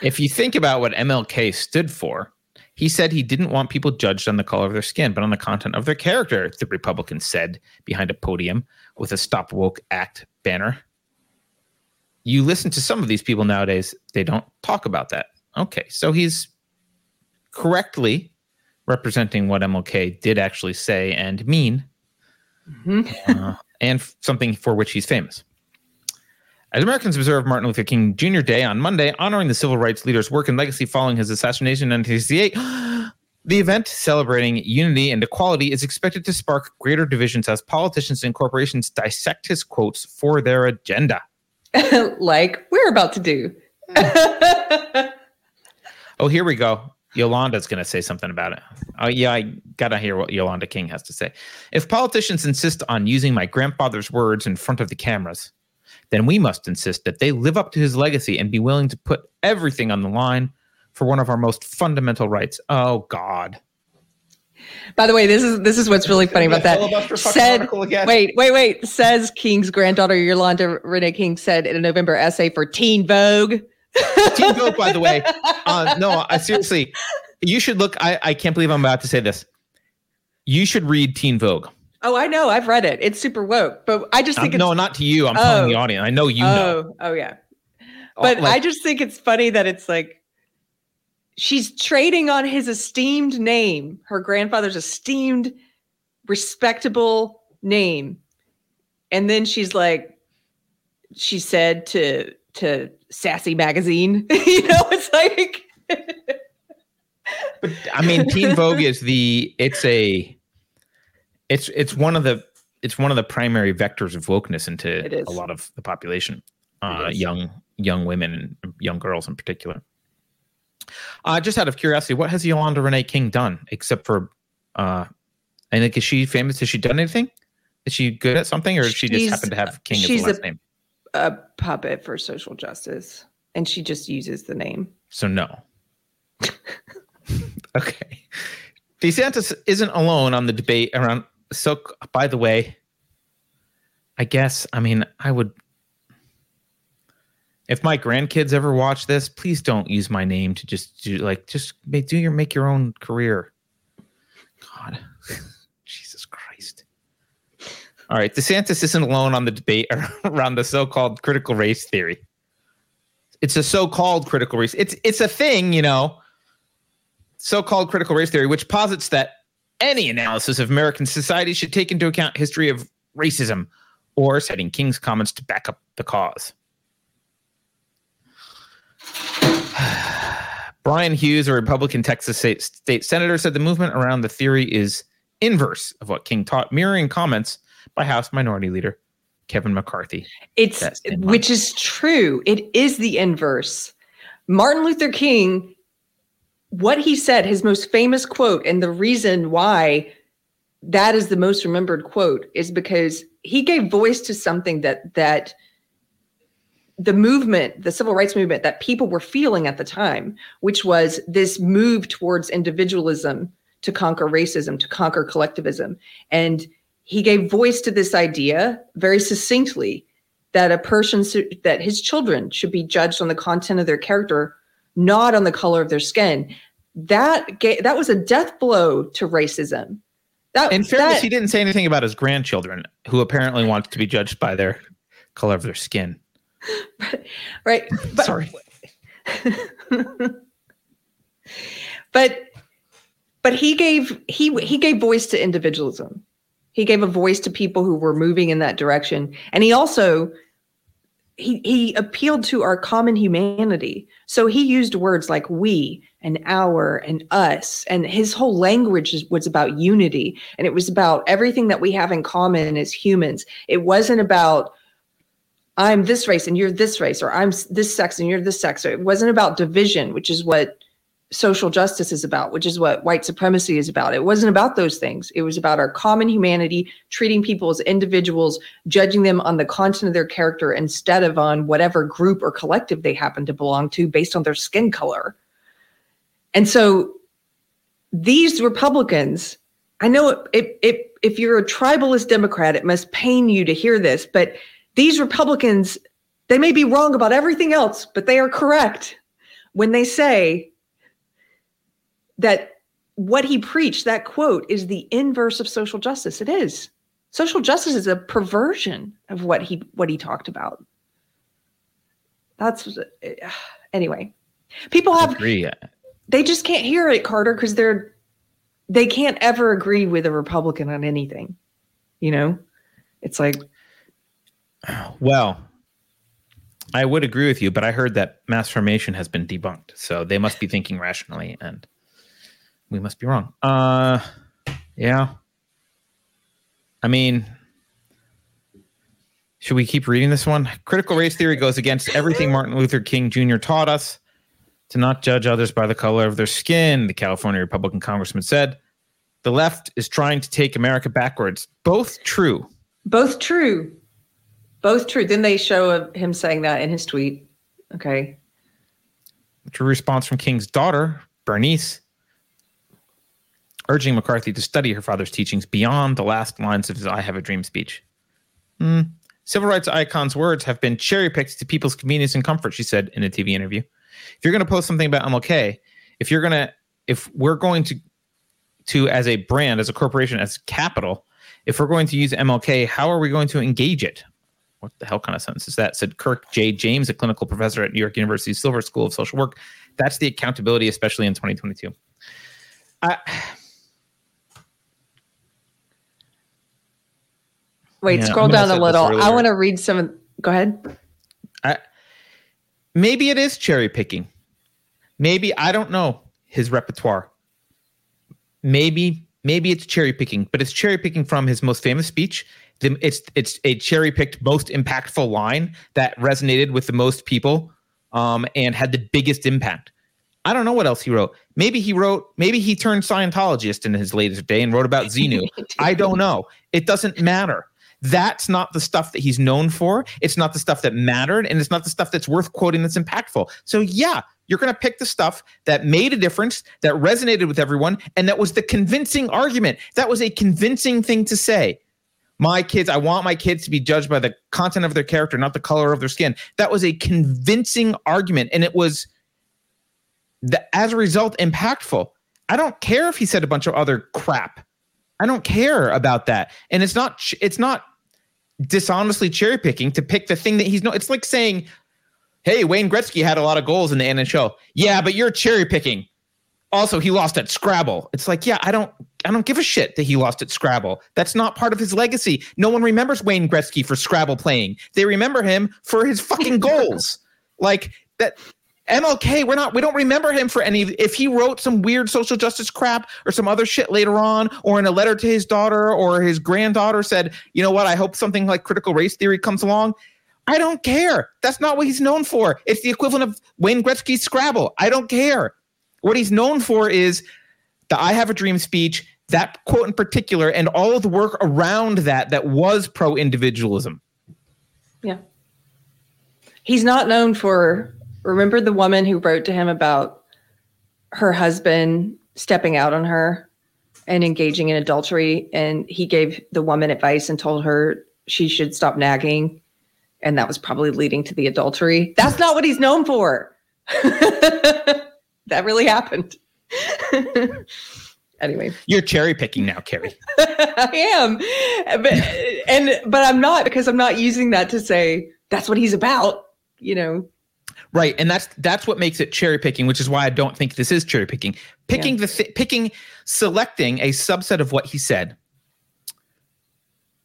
If you think about what MLK stood for, he said he didn't want people judged on the color of their skin, but on the content of their character, the Republican said behind a podium with a Stop Woke Act banner. You listen to some of these people nowadays, they don't talk about that. Okay, so he's correctly representing what MLK did actually say and mean, and something for which he's famous. As Americans observe Martin Luther King Jr. Day on Monday, honoring the civil rights leader's work and legacy following his assassination in 1968, the event celebrating unity and equality is expected to spark greater divisions as politicians and corporations dissect his quotes for their agenda. Like we're about to do. Oh, here we go. Yolanda's going to say something about it. Oh, yeah, I got to hear what Yolanda King has to say. If politicians insist on using my grandfather's words in front of the cameras, then we must insist that they live up to his legacy and be willing to put everything on the line for one of our most fundamental rights. Oh, God. By the way, this is what's really funny about that. Wait. Says King's granddaughter, Yolanda Renee King, said in a November essay for Teen Vogue. Teen Vogue, by the way. Seriously, you should look. I can't believe I'm about to say this. You should read Teen Vogue. Oh, I know. I've read it. It's super woke. But I just think it's... No, not to you. I'm telling the audience. I know you know. Oh, yeah. But I just think it's funny that it's like, she's trading on his esteemed name, her grandfather's esteemed, respectable name. And then she's like, she said to Sassy Magazine, you know, it's like. But I mean, Teen Vogue is one of the primary vectors of wokeness into a lot of the population, young women, young girls in particular. Just out of curiosity, what has Yolanda Renee King done except for, and like, is she famous? Has she done anything? Is she good at something, or does she just happen to have King as the last name? A puppet for social justice, and she just uses the name. So no. Okay. DeSantis isn't alone on the debate around. So, by the way, I guess, I mean, I would. If my grandkids ever watch this, please don't use my name to just do make your own career. God, Jesus Christ. All right. DeSantis isn't alone on the debate around the so-called critical race theory. It's a so-called critical race. It's a thing, you know, so-called critical race theory, which posits that any analysis of American society should take into account history of racism, or citing King's comments to back up the cause. Brian Hughes, a Republican Texas state senator, said the movement around the theory is inverse of what King taught, mirroring comments by House Minority Leader Kevin McCarthy. Which is true. It is the inverse. Martin Luther King, what he said, his most famous quote, and the reason why that is the most remembered quote, is because he gave voice to something that the movement, the civil rights movement, that people were feeling at the time, which was this move towards individualism to conquer racism, to conquer collectivism. And he gave voice to this idea very succinctly that that his children should be judged on the content of their character, not on the color of their skin. That was a death blow to racism. In fairness, he didn't say anything about his grandchildren, who apparently want to be judged by their color of their skin. Right. But, sorry. But he gave voice to individualism. He gave a voice to people who were moving in that direction. And he also he appealed to our common humanity. So he used words like we and our and us, and his whole language was about unity, and it was about everything that we have in common as humans. It wasn't about I'm this race and you're this race, or I'm this sex and you're this sex. Or it wasn't about division, which is what social justice is about, which is what white supremacy is about. It wasn't about those things. It was about our common humanity, treating people as individuals, judging them on the content of their character instead of on whatever group or collective they happen to belong to based on their skin color. And so these Republicans, I know if you're a tribalist Democrat, it must pain you to hear this, but these Republicans, they may be wrong about everything else, but they are correct when they say that what he preached, that quote, is the inverse of social justice. It is. Social justice is a perversion of what he talked about. That's anyway. People they just can't hear it, Carter, because they can't ever agree with a Republican on anything. You know, it's like. Well, I would agree with you, but I heard that mass formation has been debunked, so they must be thinking rationally, and we must be wrong. Yeah. I mean, should we keep reading this one? Critical race theory goes against everything Martin Luther King Jr. taught us, to not judge others by the color of their skin, the California Republican congressman said. The left is trying to take America backwards. Both true. Then they show him saying that in his tweet. Okay. drew response from King's daughter, Bernice, urging McCarthy to study her father's teachings beyond the last lines of his I Have a Dream speech. Civil rights icon's words have been cherry-picked to people's convenience and comfort, she said in a TV interview. If you're going to post something about MLK, if we're going to as a brand, as a corporation, as capital, if we're going to use MLK, how are we going to engage it? What the hell kind of sentence is that? Said Kirk J. James, a clinical professor at New York University's Silver School of Social Work. That's the accountability, especially in 2022. Wait, scroll down a little. I want to read some. Go ahead. Maybe it is cherry picking. Maybe, I don't know his repertoire. Maybe it's cherry picking, but it's cherry picking from his most famous speech. It's a cherry picked, most impactful line that resonated with the most people and had the biggest impact. I don't know what else he wrote. Maybe he turned Scientologist in his latest day and wrote about Xenu. I don't know. It doesn't matter. That's not the stuff that he's known for. It's not the stuff that mattered, and it's not the stuff that's worth quoting that's impactful. So yeah, you're going to pick the stuff that made a difference, that resonated with everyone, and that was the convincing argument. That was a convincing thing to say. My kids, I want my kids to be judged by the content of their character, not the color of their skin. That was a convincing argument, and it was, as a result, impactful. I don't care if he said a bunch of other crap. I don't care about that. And it's not dishonestly cherry picking to pick the thing that he's not. It's like saying, hey, Wayne Gretzky had a lot of goals in the NHL. Yeah, but you're cherry picking. Also, he lost at Scrabble. It's like, yeah, I don't give a shit that he lost at Scrabble. That's not part of his legacy. No one remembers Wayne Gretzky for Scrabble playing. They remember him for his fucking goals. Like that. MLK, we don't remember him for any. If he wrote some weird social justice crap or some other shit later on, or in a letter to his daughter or his granddaughter said, you know what, I hope something like critical race theory comes along, I don't care. That's not what he's known for. It's the equivalent of Wayne Gretzky's Scrabble. I don't care. What he's known for is the I Have a Dream speech, that quote in particular, and all of the work around that was pro-individualism. Yeah. He's not known for... Remember the woman who wrote to him about her husband stepping out on her and engaging in adultery, and he gave the woman advice and told her she should stop nagging, and that was probably leading to the adultery? That's not what he's known for. That really happened. Anyway. You're cherry picking now, Carrie. I am. But I'm not, because I'm not using that to say that's what he's about, you know. Right, and that's what makes it cherry picking, which is why I don't think this is cherry picking. Selecting a subset of what he said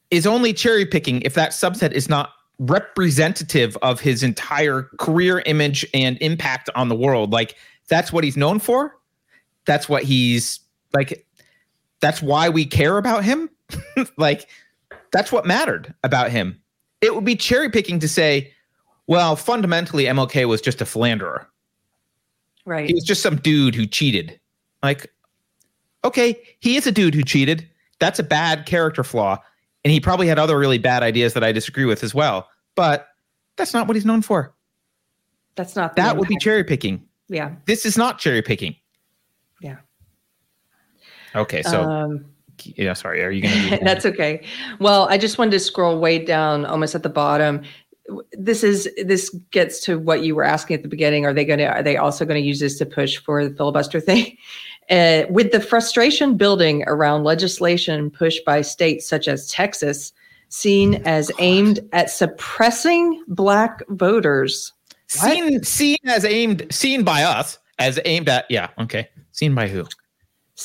is only cherry picking if that subset is not representative of his entire career, image, and impact on the world. Like, that's what he's known for. That's what he's like. That's why we care about him. Like, that's what mattered about him. It would be cherry picking to say, well, fundamentally, MLK was just a philanderer. Right. He was just some dude who cheated. Like, okay, he is a dude who cheated. That's a bad character flaw. And he probably had other really bad ideas that I disagree with as well. But that's not what he's known for. That's not. That would be cherry picking. Yeah. This is not cherry picking. Yeah. Okay. So, yeah, sorry. Are you going to? That's okay. Well, I just wanted to scroll way down almost at the bottom. This gets to what you were asking at the beginning. Are they also going to use this to push for the filibuster thing? With the frustration building around legislation pushed by states such as Texas, seen as aimed at suppressing black voters. Seen by who?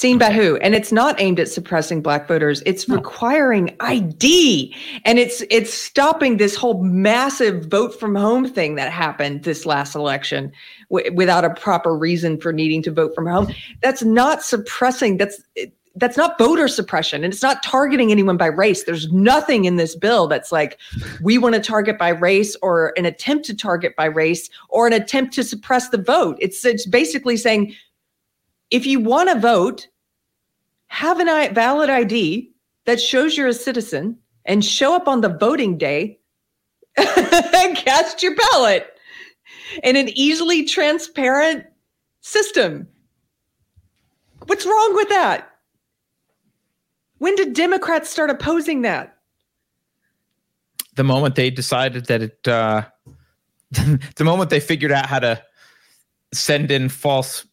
Seen by who? And it's not aimed at suppressing black voters. It's requiring ID. And it's stopping this whole massive vote from home thing that happened this last election without a proper reason for needing to vote from home. That's not suppressing. That's not voter suppression. And it's not targeting anyone by race. There's nothing in this bill that's like, we want to target by race or an attempt to target by race or an attempt to suppress the vote. It's basically saying, if you want to vote, have a valid ID that shows you're a citizen and show up on the voting day and cast your ballot. in an easily transparent system. What's wrong with that? When did Democrats start opposing that? The moment they decided that it, the moment they figured out how to send in false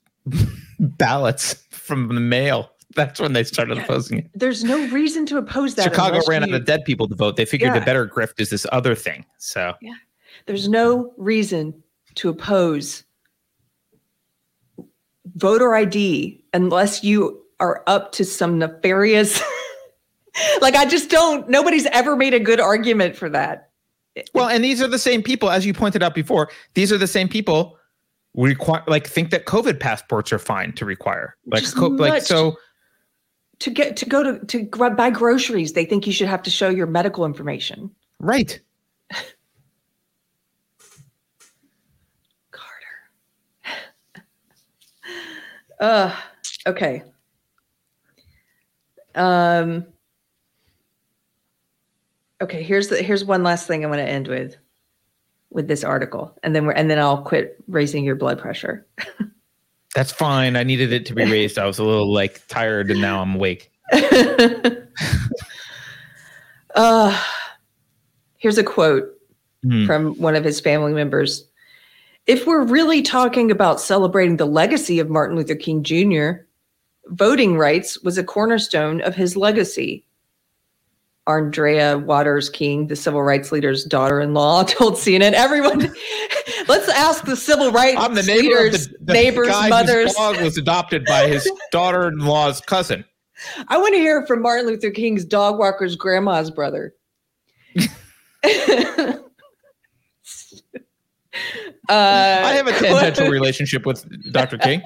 ballots from the mail, that's when they started opposing it. There's no reason to oppose that. Chicago ran out of dead people to vote. They figured the better grift is this other thing. So there's no reason to oppose voter ID unless you are up to some nefarious. Like, I just don't, nobody's ever made a good argument for that. Well, and these are the same people, as you pointed out before, these are the same people think that COVID passports are fine to require. To buy groceries, they think you should have to show your medical information. Right. Carter. Okay. Okay, here's one last thing I want to end with this article, and then I'll quit raising your blood pressure. That's fine. I needed it to be raised. I was a little tired, and now I'm awake. Here's a quote from one of his family members. If we're really talking about celebrating the legacy of Martin Luther King Jr., voting rights was a cornerstone of his legacy. Andrea Waters King, the civil rights leader's daughter-in-law, told CNN, everyone, let's ask the civil rights leader's neighbor's mother's dog was adopted by his daughter-in-law's cousin. I want to hear from Martin Luther King's dog walker's grandma's brother. I have a tangential relationship with Dr. King.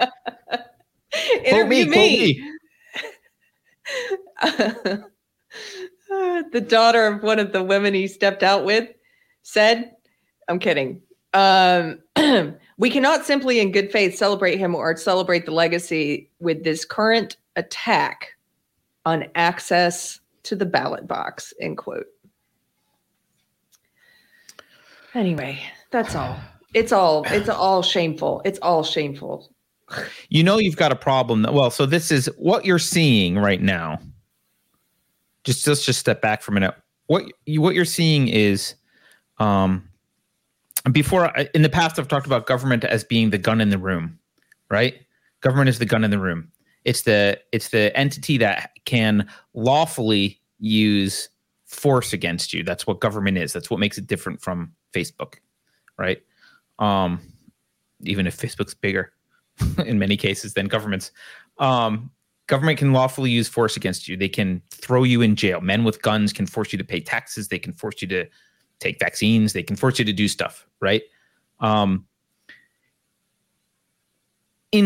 Interview me. The daughter of one of the women he stepped out with said, I'm kidding. We cannot simply in good faith celebrate him or celebrate the legacy with this current attack on access to the ballot box, end quote. Anyway, that's all. It's all shameful. It's all shameful. You know, you've got a problem. Well, so this is what you're seeing right now. Let's just step back for a minute. What you're seeing is, in the past I've talked about government as being the gun in the room, right? Government is the gun in the room. It's the entity that can lawfully use force against you. That's what government is. That's what makes it different from Facebook, right? Even if Facebook's bigger in many cases than governments. Government can lawfully use force against you. They can throw you in jail. Men with guns can force you to pay taxes. They can force you to take vaccines. They can force you to do stuff, right? In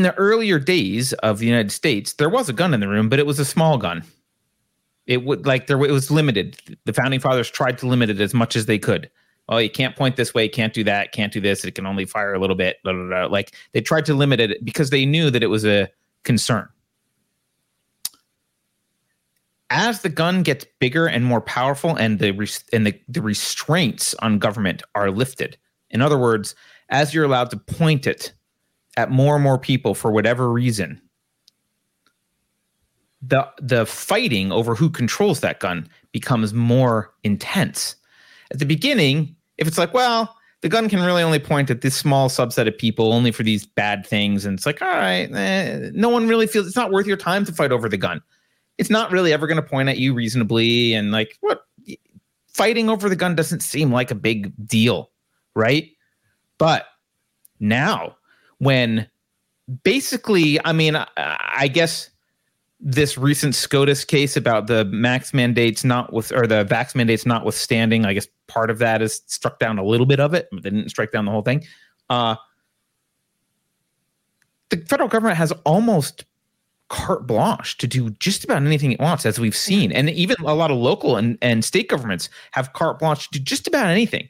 the earlier days of the United States, there was a gun in the room, but it was a small gun. It was limited. The founding fathers tried to limit it as much as they could. Oh, you can't point this way. Can't do that. Can't do this. It can only fire a little bit. Blah, blah, blah. They tried to limit it because they knew that it was a concern. As the gun gets bigger and more powerful and the restraints on government are lifted, in other words, as you're allowed to point it at more and more people for whatever reason, the fighting over who controls that gun becomes more intense. At the beginning, if it's the gun can really only point at this small subset of people, only for these bad things, and it's all right, no one really feels it's not worth your time to fight over the gun. It's not really ever going to point at you reasonably, and fighting over the gun doesn't seem like a big deal, right? But now, when basically, I guess this recent SCOTUS case about the max mandates the vax mandates notwithstanding, I guess part of that is struck down a little bit of it. They didn't strike down the whole thing. The federal government has almost carte blanche to do just about anything it wants, as we've seen. And even a lot of local and state governments have carte blanche to do just about anything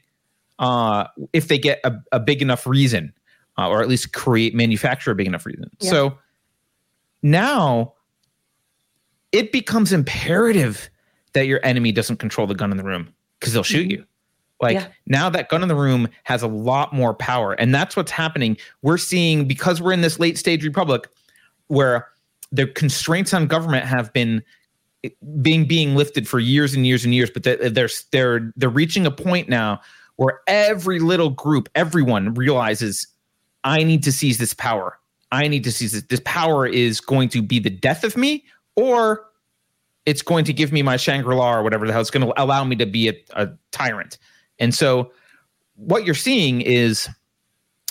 if they get a big enough reason or at least manufacture a big enough reason. Yeah. So now it becomes imperative that your enemy doesn't control the gun in the room because they'll shoot you. Like now that gun in the room has a lot more power. And that's what's happening. We're seeing, because we're in this late stage republic where the constraints on government have been being lifted for years and years and years, but they're reaching a point now where every little group, everyone realizes, I need to seize this power. I need to seize this. This power is going to be the death of me, or it's going to give me my Shangri-La or whatever the hell. It's going to allow me to be a tyrant. And so what you're seeing is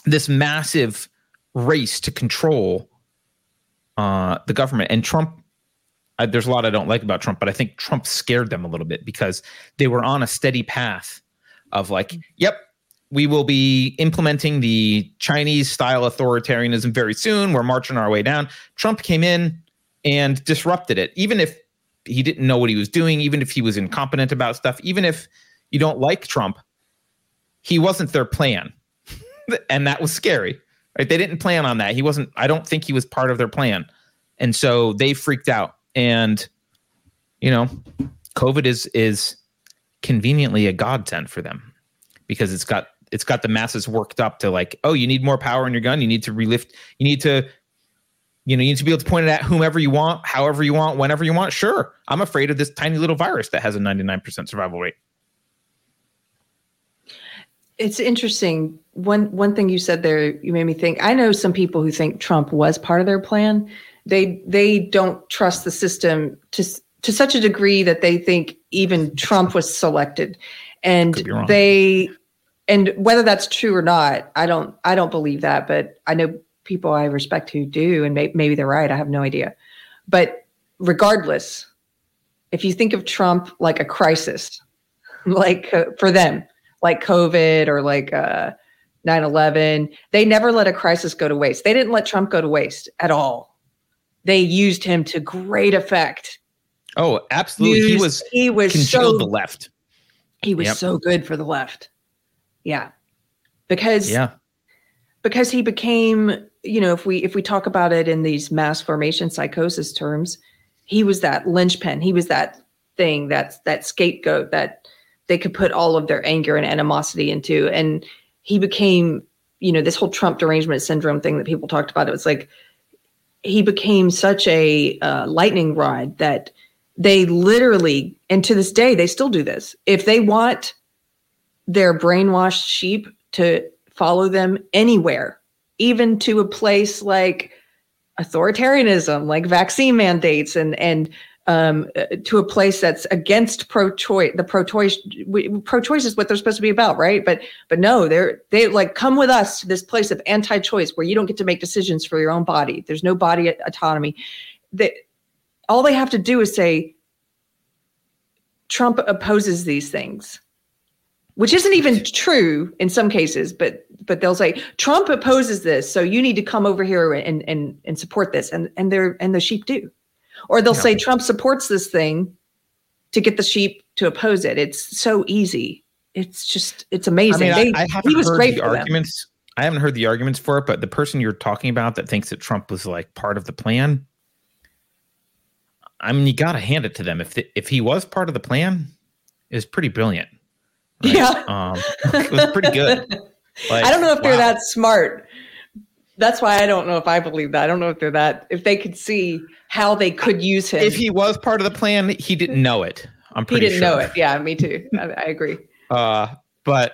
this massive race to control the government. And Trump, there's a lot I don't like about Trump, but I think Trump scared them a little bit because they were on a steady path of like, yep, we will be implementing the Chinese-style authoritarianism very soon. We're marching our way down. Trump came in and disrupted it, even if he didn't know what he was doing, even if he was incompetent about stuff, even if you don't like Trump, he wasn't their plan. And that was scary. Right? They didn't plan on that. He wasn't, I don't think he was part of their plan. And so they freaked out. And, you know, COVID is conveniently a godsend for them because it's got the masses worked up to like, oh, you need more power in your gun. You need to relift. You need to be able to point it at whomever you want, however you want, whenever you want. Sure. I'm afraid of this tiny little virus that has a 99% survival rate. It's interesting. One thing you said there, you made me think. I know some people who think Trump was part of their plan. They don't trust the system to such a degree that they think even Trump was selected. And whether that's true or not, I don't believe that, but I know people I respect who do, and maybe they're right. I have no idea. But regardless, if you think of Trump like a crisis, like for them, like COVID or like 9/11, they never let a crisis go to waste. They didn't let Trump go to waste at all. They used him to great effect. Oh, absolutely. He was controlled the left. He was so good for the left. Yeah. Because he became, you know, if we talk about it in these mass formation psychosis terms, he was that linchpin. He was that thing, that scapegoat that they could put all of their anger and animosity into. And he became, you know, this whole Trump derangement syndrome thing that people talked about. It was like he became such a lightning rod that they literally, and to this day, they still do this. If they want their brainwashed sheep to follow them anywhere, even to a place like authoritarianism, like vaccine mandates, and to a place that's against pro-choice. The pro-choice is what they're supposed to be about, right? But no, they like come with us to this place of anti-choice where you don't get to make decisions for your own body. There's no body autonomy. All they have to do is say, Trump opposes these things, which isn't even true in some cases, but they'll say Trump opposes this, so you need to come over here and support this, and the sheep do. Or they'll say Trump supports this thing to get the sheep to oppose it. It's so easy. It's amazing. I mean, he was great for them. I haven't heard the arguments for it, but the person you're talking about that thinks that Trump was like part of the plan, I mean, you got to hand it to them. If he was part of the plan, it was pretty brilliant. Right? Yeah. It was pretty good. Like, I don't know if they're that smart. That's why I don't know if I believe that. I don't know if they're that, if they could see how they could use him. If he was part of the plan, he didn't know it. I'm pretty sure. He didn't know it. Yeah, me too. I agree. But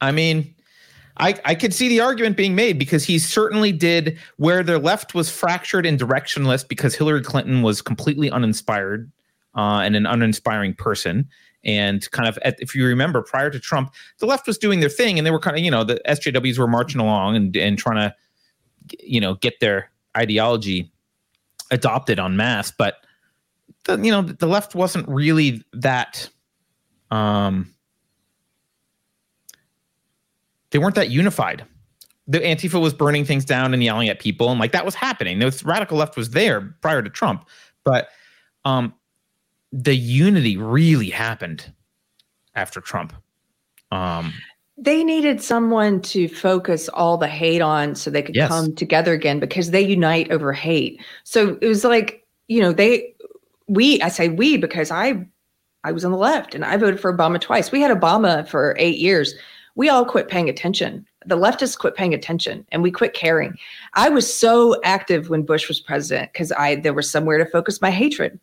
I mean, I could see the argument being made because he certainly did where the left was fractured and directionless because Hillary Clinton was completely uninspired and an uninspiring person. And kind of, if you remember, prior to Trump, the left was doing their thing and they were kind of, you know, the SJWs were marching along and trying to, you know, get their ideology adopted en masse. But, the left wasn't really that, they weren't that unified. The Antifa was burning things down and yelling at people. And like that was happening. The radical left was there prior to Trump. But the unity really happened after Trump. They needed someone to focus all the hate on so they could come together again because they unite over hate. So it was like, you know, I say we because I I was on the left and I voted for Obama twice. We had Obama for 8 years. We all quit paying attention. The leftists quit paying attention and we quit caring. I was so active when Bush was president because there was somewhere to focus my hatred.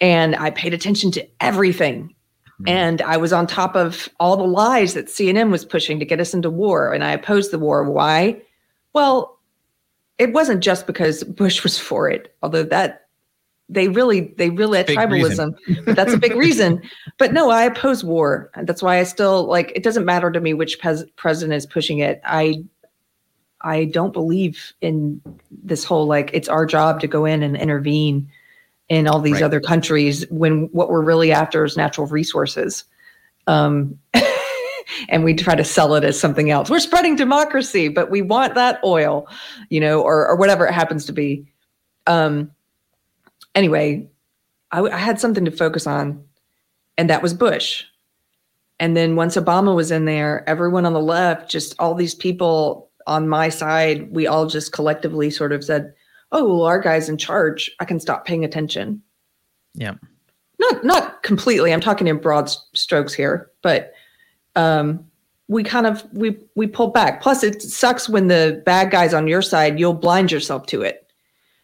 And I paid attention to everything. Mm-hmm. And I was on top of all the lies that CNN was pushing to get us into war. And I opposed the war. Why? Well, it wasn't just because Bush was for it, although that they really had tribalism. But that's a big reason. But no, I oppose war. And that's why I still it doesn't matter to me which president is pushing it. I don't believe in this whole, it's our job to go in and intervene in all these other countries when what we're really after is natural resources. And we try to sell it as something else. We're spreading democracy, but we want that oil, or whatever it happens to be. Anyway, I had something to focus on, and that was Bush. And then once Obama was in there, everyone on the left, just all these people on my side, we all just collectively sort of said, oh, well, our guy's in charge. I can stop paying attention. Yeah. Not completely. I'm talking in broad strokes here, but we kind of, we pulled back. Plus, it sucks when the bad guy's on your side, you'll blind yourself to it.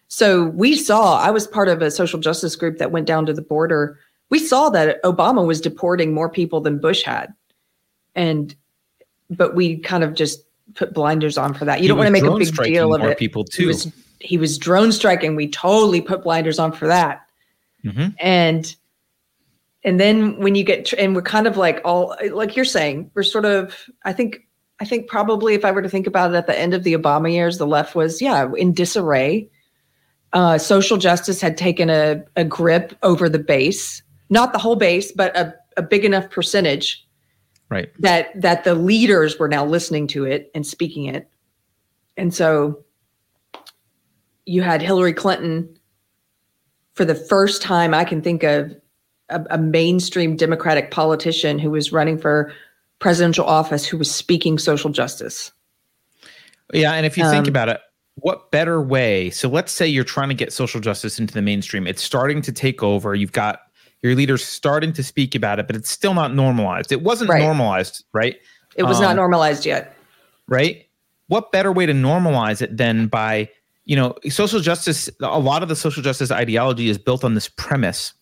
So I was part of a social justice group that went down to the border. We saw that Obama was deporting more people than Bush had. But we kind of just put blinders on for that. You don't want to make a big deal of it. People too. He was drone striking. We totally put blinders on for that. Mm-hmm. And then when you get, and we're kind of all, like you're saying, we're sort of, I think probably if I were to think about it at the end of the Obama years, the left was, in disarray. Social justice had taken a grip over the base, not the whole base, but a big enough percentage that the leaders were now listening to it and speaking it. And so you had Hillary Clinton, for the first time I can think of, a mainstream Democratic politician who was running for presidential office who was speaking social justice. Yeah, and if you think about it, what better way? So let's say you're trying to get social justice into the mainstream. It's starting to take over. You've got your leaders starting to speak about it, but it's still not normalized. It wasn't normalized, right? It was not normalized yet. Right? What better way to normalize it than by, social justice? A lot of the social justice ideology is built on this premise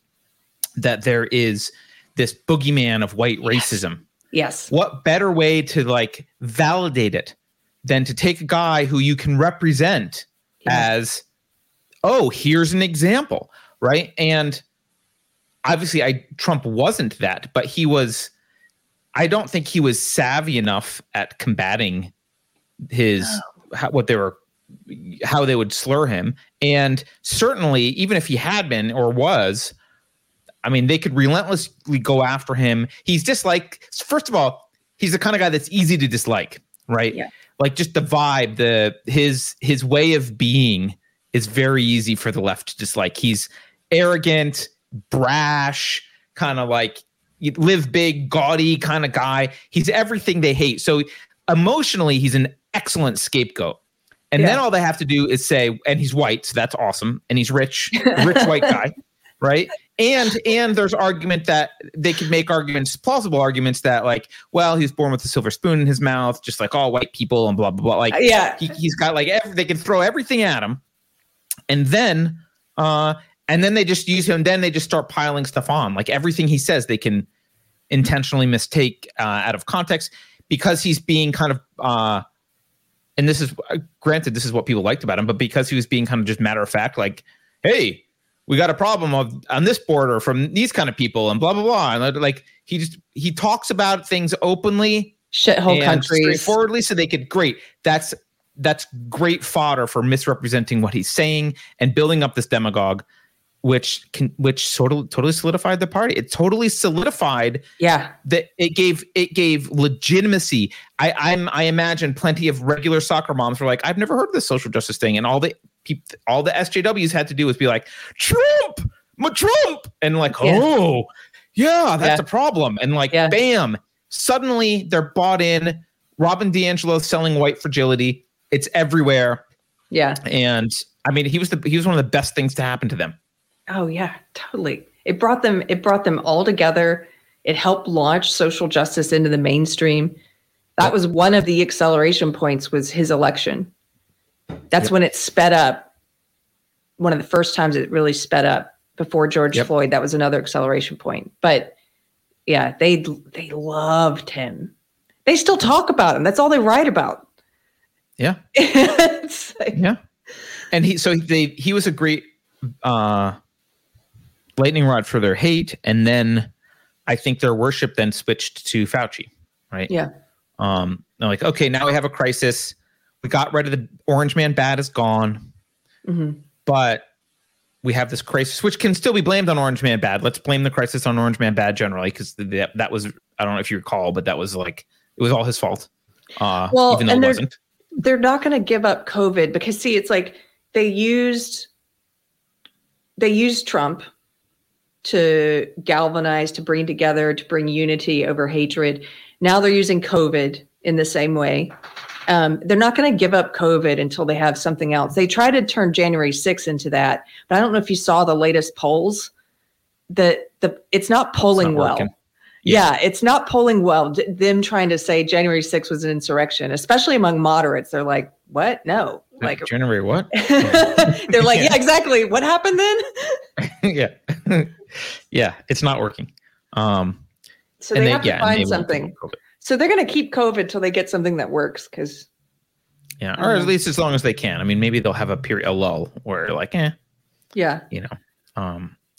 that there is this boogeyman of white racism. Yes. What better way to validate it than to take a guy who you can represent as, here's an example, right? And obviously Trump wasn't that, but I don't think he was savvy enough at combating how they would slur him. And certainly, even if he had been or was, they could relentlessly go after him. He's disliked. First of all, he's the kind of guy that's easy to dislike, right? Yeah. Just the vibe, his way of being is very easy for the left to dislike. He's arrogant, brash, kind of live big, gaudy kind of guy. He's everything they hate. So emotionally, he's an excellent scapegoat. And then all they have to do is say, and he's white, so that's awesome. And he's rich white guy, right? And there's argument that they could make plausible arguments that he was born with a silver spoon in his mouth, just like all white people and blah, blah, blah. He's got they can throw everything at him. And then they just use him. Then they just start piling stuff on. Everything he says, they can intentionally mistake out of context because he's being kind of, and this is granted, this is what people liked about him, but because he was being kind of just matter of fact, hey, we got a problem on this border from these kind of people and blah, blah, blah. And he talks about things openly. Shithole countries. Straightforwardly. So they could, that's great fodder for misrepresenting what he's saying and building up this demagogue, which sort of totally solidified the party. It totally solidified. Yeah. That it gave legitimacy. I imagine plenty of regular soccer moms were I've never heard of this social justice thing. And all the SJWs had to do was be Trump, my Trump. And that's a problem. And bam, suddenly they're bought in. Robin DiAngelo selling white fragility. It's everywhere. Yeah. And he was one of the best things to happen to them. Oh yeah, totally. It brought them all together. It helped launch social justice into the mainstream. That was one of the acceleration points, was his election. That's when it sped up. One of the first times it really sped up before George Floyd. That was another acceleration point. But yeah, they loved him. They still talk about him. That's all they write about. Yeah. It's like, yeah. And he was a great lightning rod for their hate. And then I think their worship then switched to Fauci, right? Yeah. They're like, okay, now we have a crisis. We got rid of the orange man, bad is gone. Mm-hmm. But we have this crisis, which can still be blamed on orange man bad. Let's blame the crisis on orange man bad generally, because that was, I don't know if you recall, but that was like, it was all his fault. Even though it wasn't. They're not going to give up COVID because, see, it's like they used Trump to galvanize, to bring together, to bring unity over hatred. Now they're using COVID in the same way. They're not going to give up COVID until they have something else. They try to turn January 6th into that, but I don't know if you saw the latest polls. It's not polling well. Yeah, it's not polling well. Them trying to say January 6th was an insurrection, especially among moderates. They're like, what? No. Like January what? They're like, yeah, exactly. What happened then? Yeah. Yeah, it's not working. So they have to find something. So they're going to keep COVID till they get something that works. Or at least as long as they can. I mean, maybe they'll have a lull where like, yeah, you know,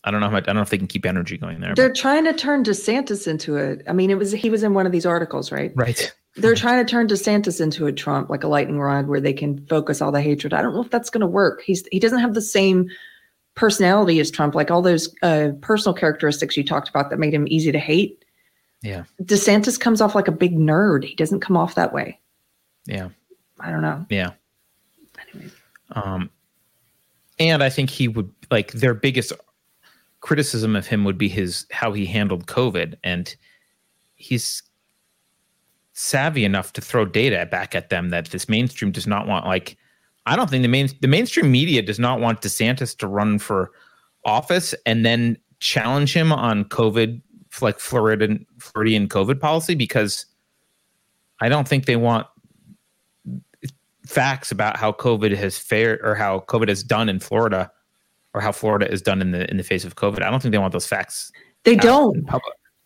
I don't know if they can keep energy going there. They're trying to turn DeSantis into a. I mean, he was in one of these articles, right? Right. They're trying to turn DeSantis into a Trump, like a lightning rod, where they can focus all the hatred. I don't know if that's going to work. He doesn't have the same personality as Trump. Like all those personal characteristics you talked about that made him easy to hate. Yeah. DeSantis comes off like a big nerd. He doesn't come off that way. Yeah. I don't know. Yeah. Anyways. And I think he would like their biggest criticism of him would be how he handled COVID, and he's savvy enough to throw data back at them that this mainstream does not want. Like, I don't think the mainstream media does not want DeSantis to run for office and then challenge him on COVID, like Floridian COVID policy, because I don't think they want facts about how COVID has fared or how COVID has done in Florida. Or how Florida is done in the face of COVID. I don't think they want those facts. They don't.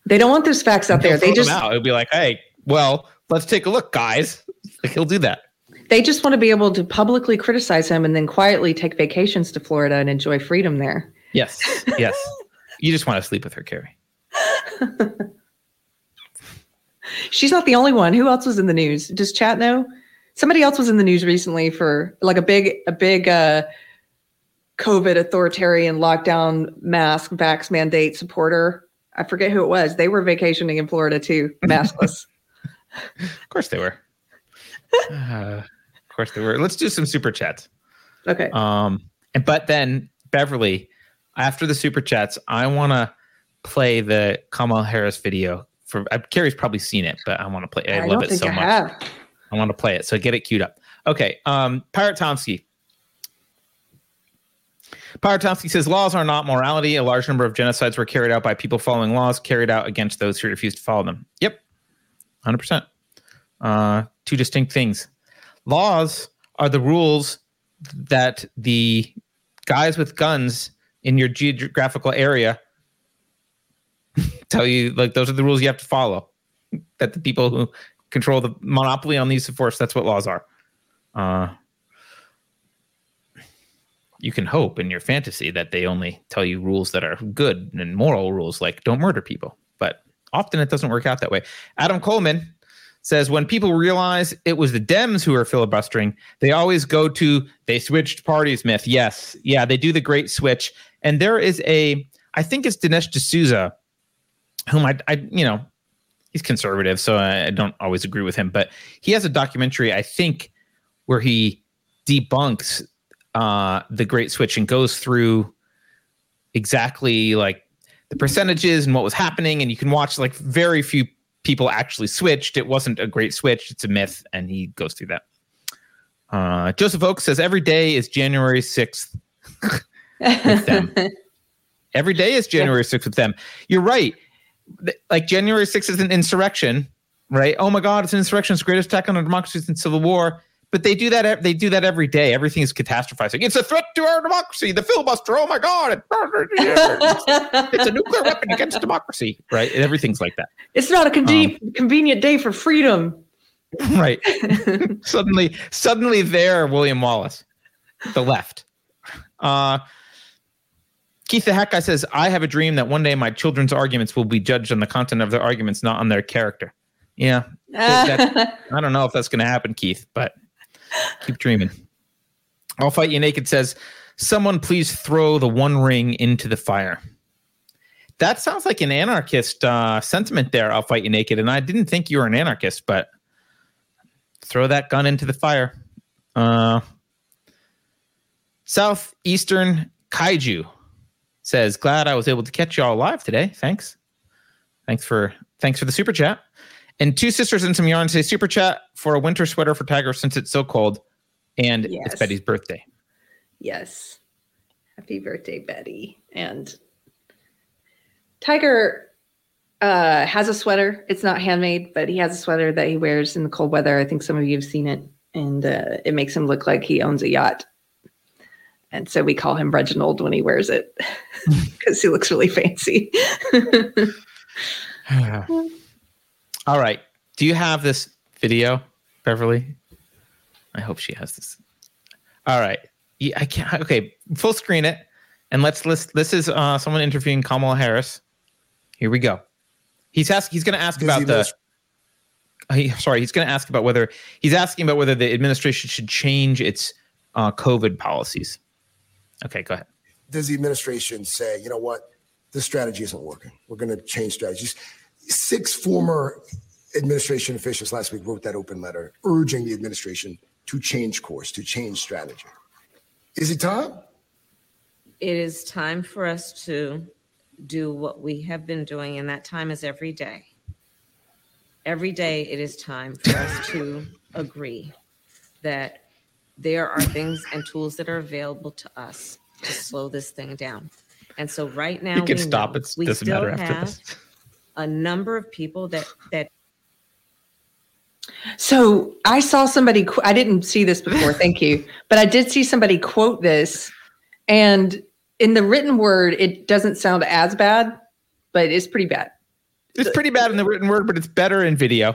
They don't want those facts out there. They just it'd be like, hey, well, let's take a look, guys. Like, he'll do that. They just want to be able to publicly criticize him and then quietly take vacations to Florida and enjoy freedom there. Yes, yes. You just want to sleep with her, Carrie. She's not the only one. Who else was in the news? Does chat know? Somebody else was in the news recently for like a big. COVID authoritarian lockdown mask vax mandate supporter. I forget who it was. They were vacationing in Florida too, maskless. Of course they were. Of course they were. Let's do some super chats. Okay. But then Beverly, after the super chats, I want to play the Kamala Harris video. Carrie's probably seen it, but I want to play it. I love it so much. I want to play it. So get it queued up. Okay. Pirate Tomsky. Pyrotomsky says, laws are not morality. A large number of genocides were carried out by people following laws carried out against those who refused to follow them. Yep, 100%. Two distinct things. Laws are the rules that the guys with guns in your geographical area tell you, like, those are the rules you have to follow. That the people who control the monopoly on the use of force, that's what laws are. You can hope in your fantasy that they only tell you rules that are good and moral rules, like don't murder people. But often it doesn't work out that way. Adam Coleman says, when people realize it was the Dems who are filibustering, they always go to they switched parties myth. Yes. Yeah, they do the great switch. And there is I think it's Dinesh D'Souza, whom I he's conservative, so I don't always agree with him. But he has a documentary, I think, where he debunks the great switch and goes through exactly like the percentages and what was happening. And you can watch like very few people actually switched. It wasn't a great switch. It's a myth. And he goes through that. Joseph Oak says every day is January 6th with them. Every day is January 6th with them. You're right. Like January 6th is an insurrection, right? Oh my God, it's an insurrection. It's the greatest attack on our democracy since the Civil War. But they do that. They do that every day. Everything is catastrophizing. It's a threat to our democracy. The filibuster. Oh my God! It's a nuclear weapon against democracy. Right? And everything's like that. It's not a convenient day for freedom. Right. suddenly, they're William Wallace, the left. Keith the Hat Guy says, "I have a dream that one day my children's arguments will be judged on the content of their arguments, not on their character." Yeah. I don't know if that's going to happen, Keith, but. Keep dreaming. I'll Fight You Naked says, someone please throw the One Ring into the fire. That sounds like an anarchist sentiment there, I'll Fight You Naked. And I didn't think you were an anarchist, but throw that gun into the fire. Southeastern Kaiju says, glad I was able to catch y'all live today. Thanks. Thanks for the super chat. And Two Sisters and Some Yarn say, super chat for a winter sweater for Tiger since it's so cold. And yes. It's Betty's birthday. Yes. Happy birthday, Betty. And Tiger has a sweater. It's not handmade, but he has a sweater that he wears in the cold weather. I think some of you have seen it. And it makes him look like he owns a yacht. And so we call him Reginald when he wears it because he looks really fancy. All right. Do you have this video, Beverly? I hope she has this. All right. Yeah, I can't. Okay. Full screen it. And let's list. This is someone interviewing Kamala Harris. Here we go. He's going to ask about the. He's going to ask about whether he's asking about whether the administration should change its COVID policies. Okay, go ahead. Does the administration say, you know what, this strategy isn't working? We're going to change strategies. 6 former administration officials last week wrote that open letter urging the administration to change course, to change strategy. Is it time? It is time for us to do what we have been doing, and that time is every day. Every day it is time for us to agree that there are things and tools that are available to us to slow this thing down. And so right now we can stop. It doesn't matter after this. A number of people that. So I saw somebody, I didn't see this before, thank you. But I did see somebody quote this. And in the written word, it doesn't sound as bad, but it's pretty bad. It's pretty bad in the written word, but it's better in video.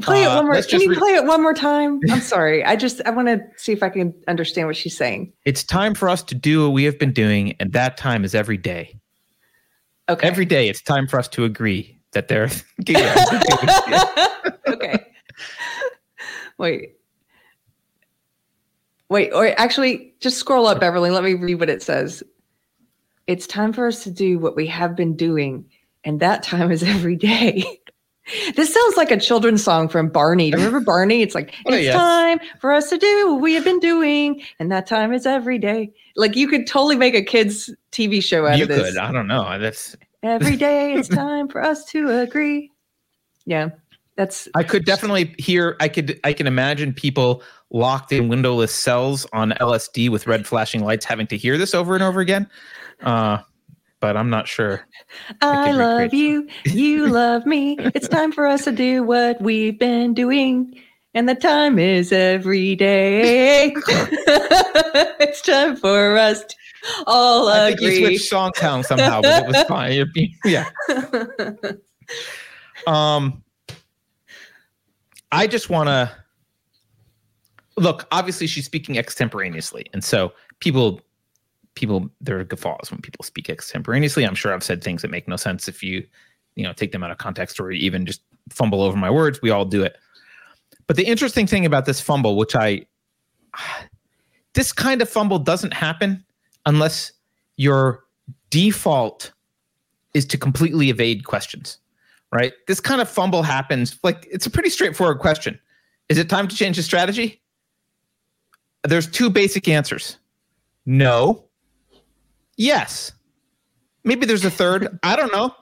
Play it one more. Can you play it one more time? I'm sorry. I want to see if I can understand what she's saying. It's time for us to do what we have been doing. And that time is every day. Okay. Every day, it's time for us to agree that they're... Okay. Wait, or actually, just scroll up, Beverly. Let me read what it says. It's time for us to do what we have been doing, and that time is every day. This sounds like a children's song from Barney. Do you remember Barney? It's like, time for us to do what we have been doing, and that time is every day. Like, you could totally make a kid's TV show out of this. You could. I don't know. That's every day it's time for us to agree. Yeah, that's. I could definitely hear. I can imagine people locked in windowless cells on LSD with red flashing lights having to hear this over and over again. But I'm not sure. I love you. You love me. It's time for us to do what we've been doing. And the time is every day. It's time for us to all agree. I think you switched song town somehow, but it was fine. Yeah. I just want to... Look, obviously she's speaking extemporaneously. And so people, there are guffaws when people speak extemporaneously. I'm sure I've said things that make no sense if you take them out of context or even just fumble over my words. We all do it. But the interesting thing about this fumble, this kind of fumble doesn't happen unless your default is to completely evade questions, right? This kind of fumble happens, like it's a pretty straightforward question. Is it time to change the strategy? There's 2 basic answers. No. Yes. Maybe there's a third. I don't know.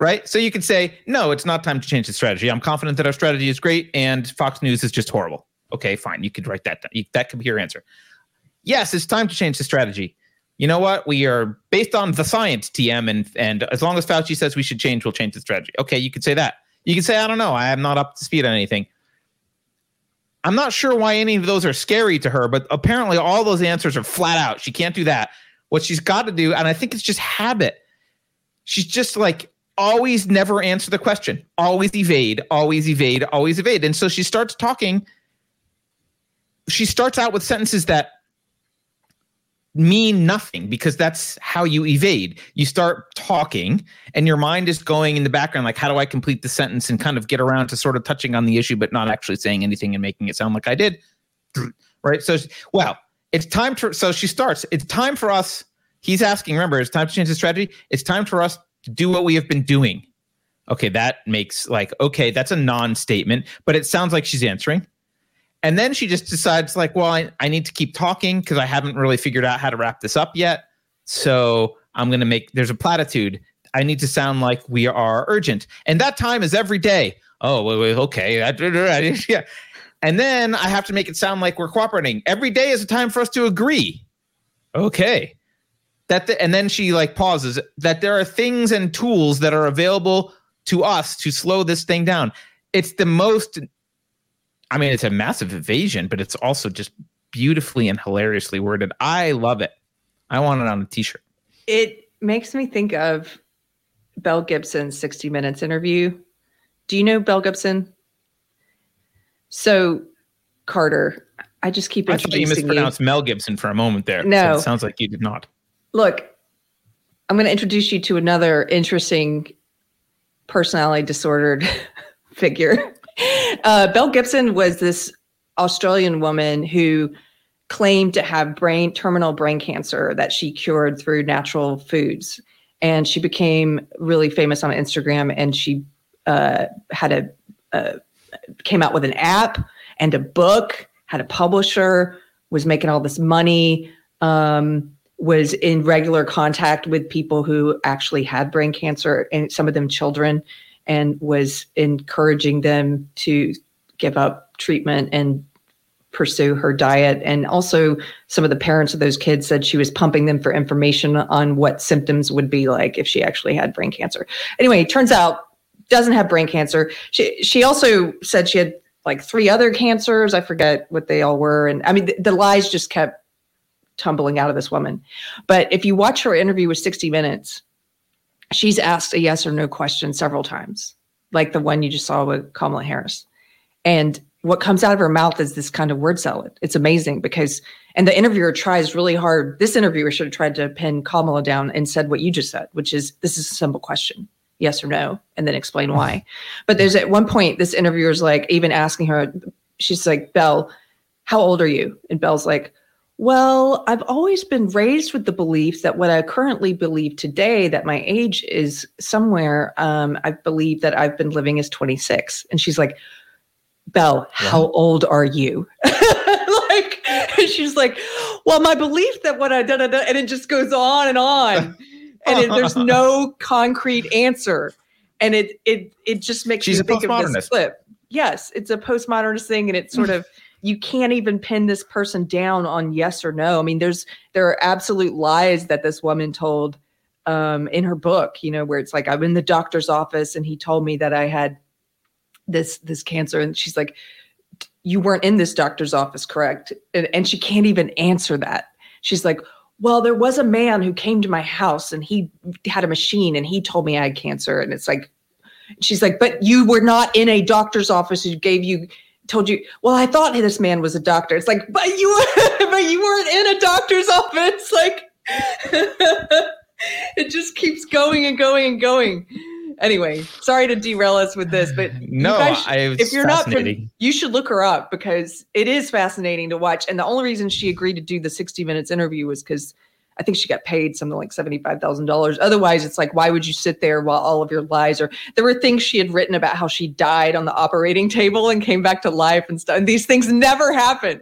Right? So you could say, no, it's not time to change the strategy. I'm confident that our strategy is great and Fox News is just horrible. Okay, fine. You could write that down. That could be your answer. Yes, it's time to change the strategy. you know what? We are based on the science, TM, and as long as Fauci says we should change, we'll change the strategy. Okay, you could say that. You can say, I don't know, I am not up to speed on anything. I'm not sure why any of those are scary to her, but apparently all those answers are flat out. She can't do that. What she's got to do, and I think it's just habit. She's just like, always never answer the question. Always evade, always evade, always evade. And so she starts talking. She starts out with sentences that mean nothing because that's how you evade. You start talking and your mind is going in the background like, how do I complete the sentence and kind of get around to sort of touching on the issue but not actually saying anything and making it sound like I did, right? So, well, it's time to – so she starts. It's time for us – he's asking, remember, it's time to change the strategy. It's time for us to do what we have been doing. Okay, that makes like – okay, that's a non-statement, but it sounds like she's answering. And then she just decides like, well, I need to keep talking because I haven't really figured out how to wrap this up yet. So I'm going to make – there's a platitude. I need to sound like we are urgent. And that time is every day. Oh, wait, okay. Yeah. And then I have to make it sound like we're cooperating. Every day is a time for us to agree. Okay. And then she like pauses that there are things and tools that are available to us to slow this thing down. It's the most – I mean, it's a massive evasion, but it's also just beautifully and hilariously worded. I love it. I want it on a T-shirt. It makes me think of Mel Gibson's 60 Minutes interview. Do you know Mel Gibson? So, Carter, I just keep introducing you. I thought you mispronounced Mel Gibson for a moment there. No. So it sounds like you did not. Look, I'm going to introduce you to another interesting personality disordered figure. Mel Gibson was this Australian woman who claimed to have terminal brain cancer that she cured through natural foods. And she became really famous on Instagram, and she came out with an app and a book, had a publisher, was making all this money, was in regular contact with people who actually had brain cancer, and some of them children, and was encouraging them to give up treatment and pursue her diet. And also some of the parents of those kids said she was pumping them for information on what symptoms would be like if she actually had brain cancer. Anyway, it turns out doesn't have brain cancer. She also said she had like 3 other cancers. I forget what they all were. And I mean, the lies just kept tumbling out of this woman. But if you watch her interview with 60 Minutes, she's asked a yes or no question several times, like the one you just saw with Kamala Harris. And what comes out of her mouth is this kind of word salad. It's amazing because, and the interviewer tries really hard. This interviewer should have tried to pin Kamala down and said what you just said, which is, this is a simple question, yes or no, and then explain why. But there's at one point, this interviewer's like even asking her, she's like, Belle, how old are you? And Belle's like, well, I've always been raised with the belief that what I currently believe today, that my age is somewhere, I believe that I've been living as 26. And she's like, Belle, how old are you? Like, and she's like, well, my belief that what I da-da-da, and it just goes on and on. And there's no concrete answer. And it just makes you think of this clip. Yes, it's a postmodernist thing, and it's sort of... You can't even pin this person down on yes or no. I mean, there are absolute lies that this woman told in her book, you know, where it's like, I'm in the doctor's office and he told me that I had this cancer. And she's like, you weren't in this doctor's office, correct? And she can't even answer that. She's like, well, there was a man who came to my house and he had a machine and he told me I had cancer. And it's like, she's like, but you were not in a doctor's office who told you, well, I thought this man was a doctor. It's like, but you weren't in a doctor's office. Like, it just keeps going and going and going. Anyway, sorry to derail us with this, but no, if you're not, you should look her up because it is fascinating to watch. And the only reason she agreed to do the 60 Minutes interview was because I think she got paid something like $75,000. Otherwise, it's like, why would you sit there while all of your lies are... There were things she had written about how she died on the operating table and came back to life and stuff. And these things never happened.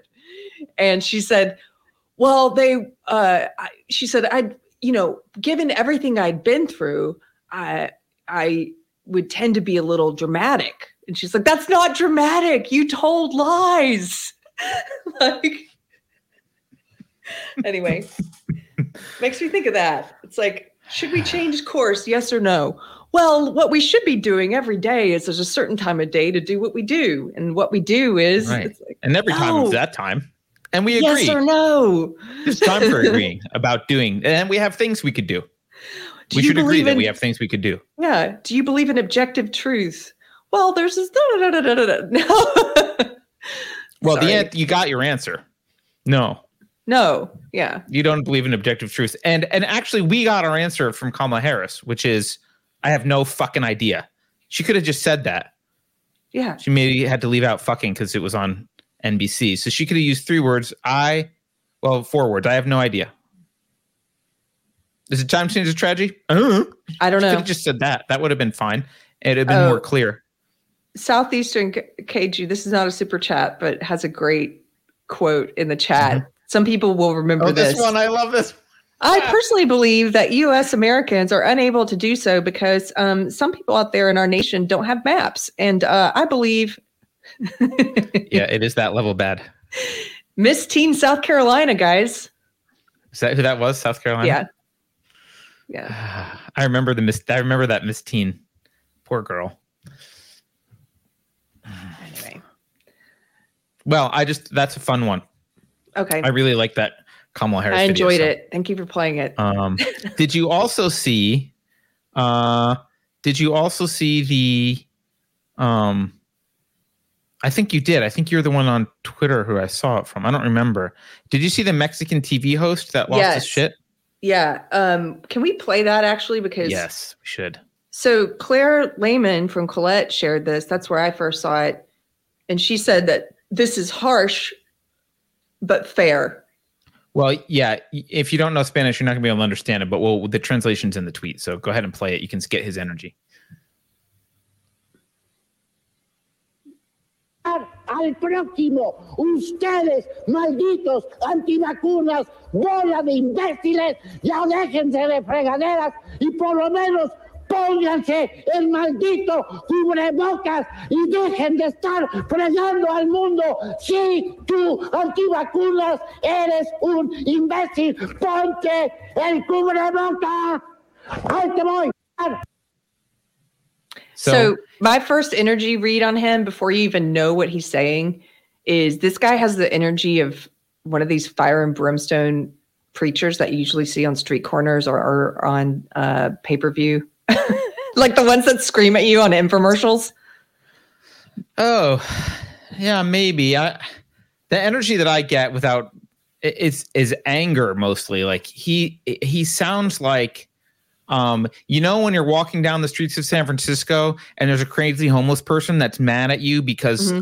And she said, well, given everything I'd been through, I would tend to be a little dramatic. And she's like, that's not dramatic. You told lies. Anyway... Makes me think of that. It's like, should we change course? Yes or no? Well, what we should be doing every day is there's a certain time of day to do what we do. And what we do is. Right. It's like, and every time it's that time. And we agree. Yes or no? It's time for agreeing about doing. And we have things we could do. We should agree that we have things we could do. Yeah. Do you believe in objective truth? Well, there's this. No. Well, you got your answer. No. Yeah. You don't believe in objective truth. And actually, we got our answer from Kamala Harris, which is, I have no fucking idea. She could have just said that. Yeah. She maybe had to leave out fucking because it was on NBC. So she could have used three words. Four words. I have no idea. Is it time to change the tragedy? I don't know. She could have just said that. That would have been fine. It would have been more clear. Southeastern KG, this is not a super chat, but has a great quote in the chat. Mm-hmm. Some people will remember this. This one, I love this. I personally believe that U.S. Americans are unable to do so because some people out there in our nation don't have maps. And I believe... Yeah, it is that level bad. Miss Teen South Carolina, guys. Is that who that was? South Carolina? Yeah. I remember that Miss Teen. Poor girl. Anyway. Well, that's a fun one. Okay. I really like that Kamala Harris. I enjoyed it. Thank you for playing it. Did you also see the I think you did. I think you're the one on Twitter who I saw it from. I don't remember. Did you see the Mexican TV host that lost his shit? Yeah. Can we play that actually? Because yes, we should. So Claire Lehman from Colette shared this. That's where I first saw it. And she said that this is harsh, but fair. Well, yeah. If you don't know Spanish, you're not going to be able to understand it. But the translation's in the tweet. So go ahead and play it. You can get his energy. Al próximo, ustedes, malditos, antivacunas, bola de imbéciles, ya déjense de fregaderas y por lo menos pónganse el maldito cubrebocas y dejen de estar fregando al mundo. Si tú, antivacunas, eres un imbécil, ponte el cubrebocas. Ahí te voy. So my first energy read on him before you even know what he's saying is this guy has the energy of one of these fire and brimstone preachers that you usually see on street corners or on pay-per-view. Like the ones that scream at you on infomercials. Oh, yeah, maybe. The energy that I get is anger mostly. Like he sounds like... when you're walking down the streets of San Francisco and there's a crazy homeless person that's mad at you because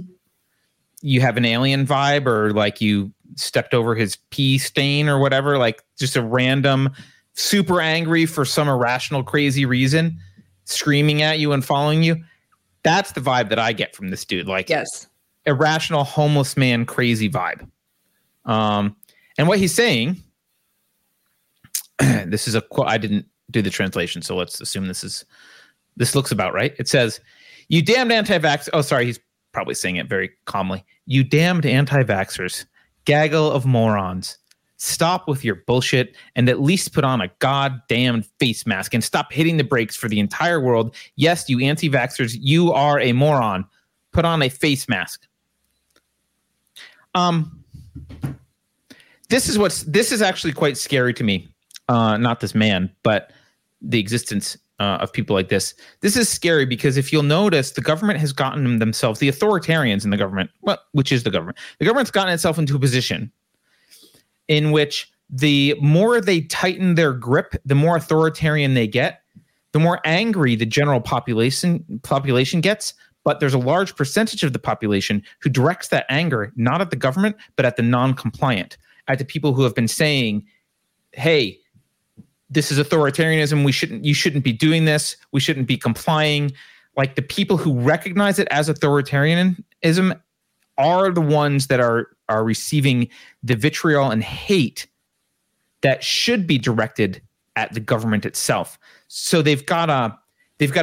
you have an alien vibe or like you stepped over his pee stain or whatever, like just a random super angry for some irrational, crazy reason screaming at you and following you. That's the vibe that I get from this dude. Like yes, irrational homeless man, crazy vibe. And what he's saying, this is a quote. I didn't do the translation, so let's assume this looks about right. It says, you damned anti-vaxxers. Oh, sorry, he's probably saying it very calmly. You damned anti-vaxxers, gaggle of morons. Stop with your bullshit and at least put on a goddamn face mask and stop hitting the brakes for the entire world. Yes, you anti-vaxxers, you are a moron. Put on a face mask. This is actually quite scary to me. Not this man, but the existence of people like this. This is scary because if you'll notice, the government has gotten themselves, the authoritarians in the government, well, which is the government. The government's gotten itself into a position in which the more they tighten their grip, the more authoritarian they get, the more angry the general population gets. But there's a large percentage of the population who directs that anger, not at the government, but at the non-compliant, at the people who have been saying, hey, this is authoritarianism. You shouldn't be doing this. We shouldn't be complying. Like the people who recognize it as authoritarianism are the ones that are receiving the vitriol and hate that should be directed at the government itself. So they've got a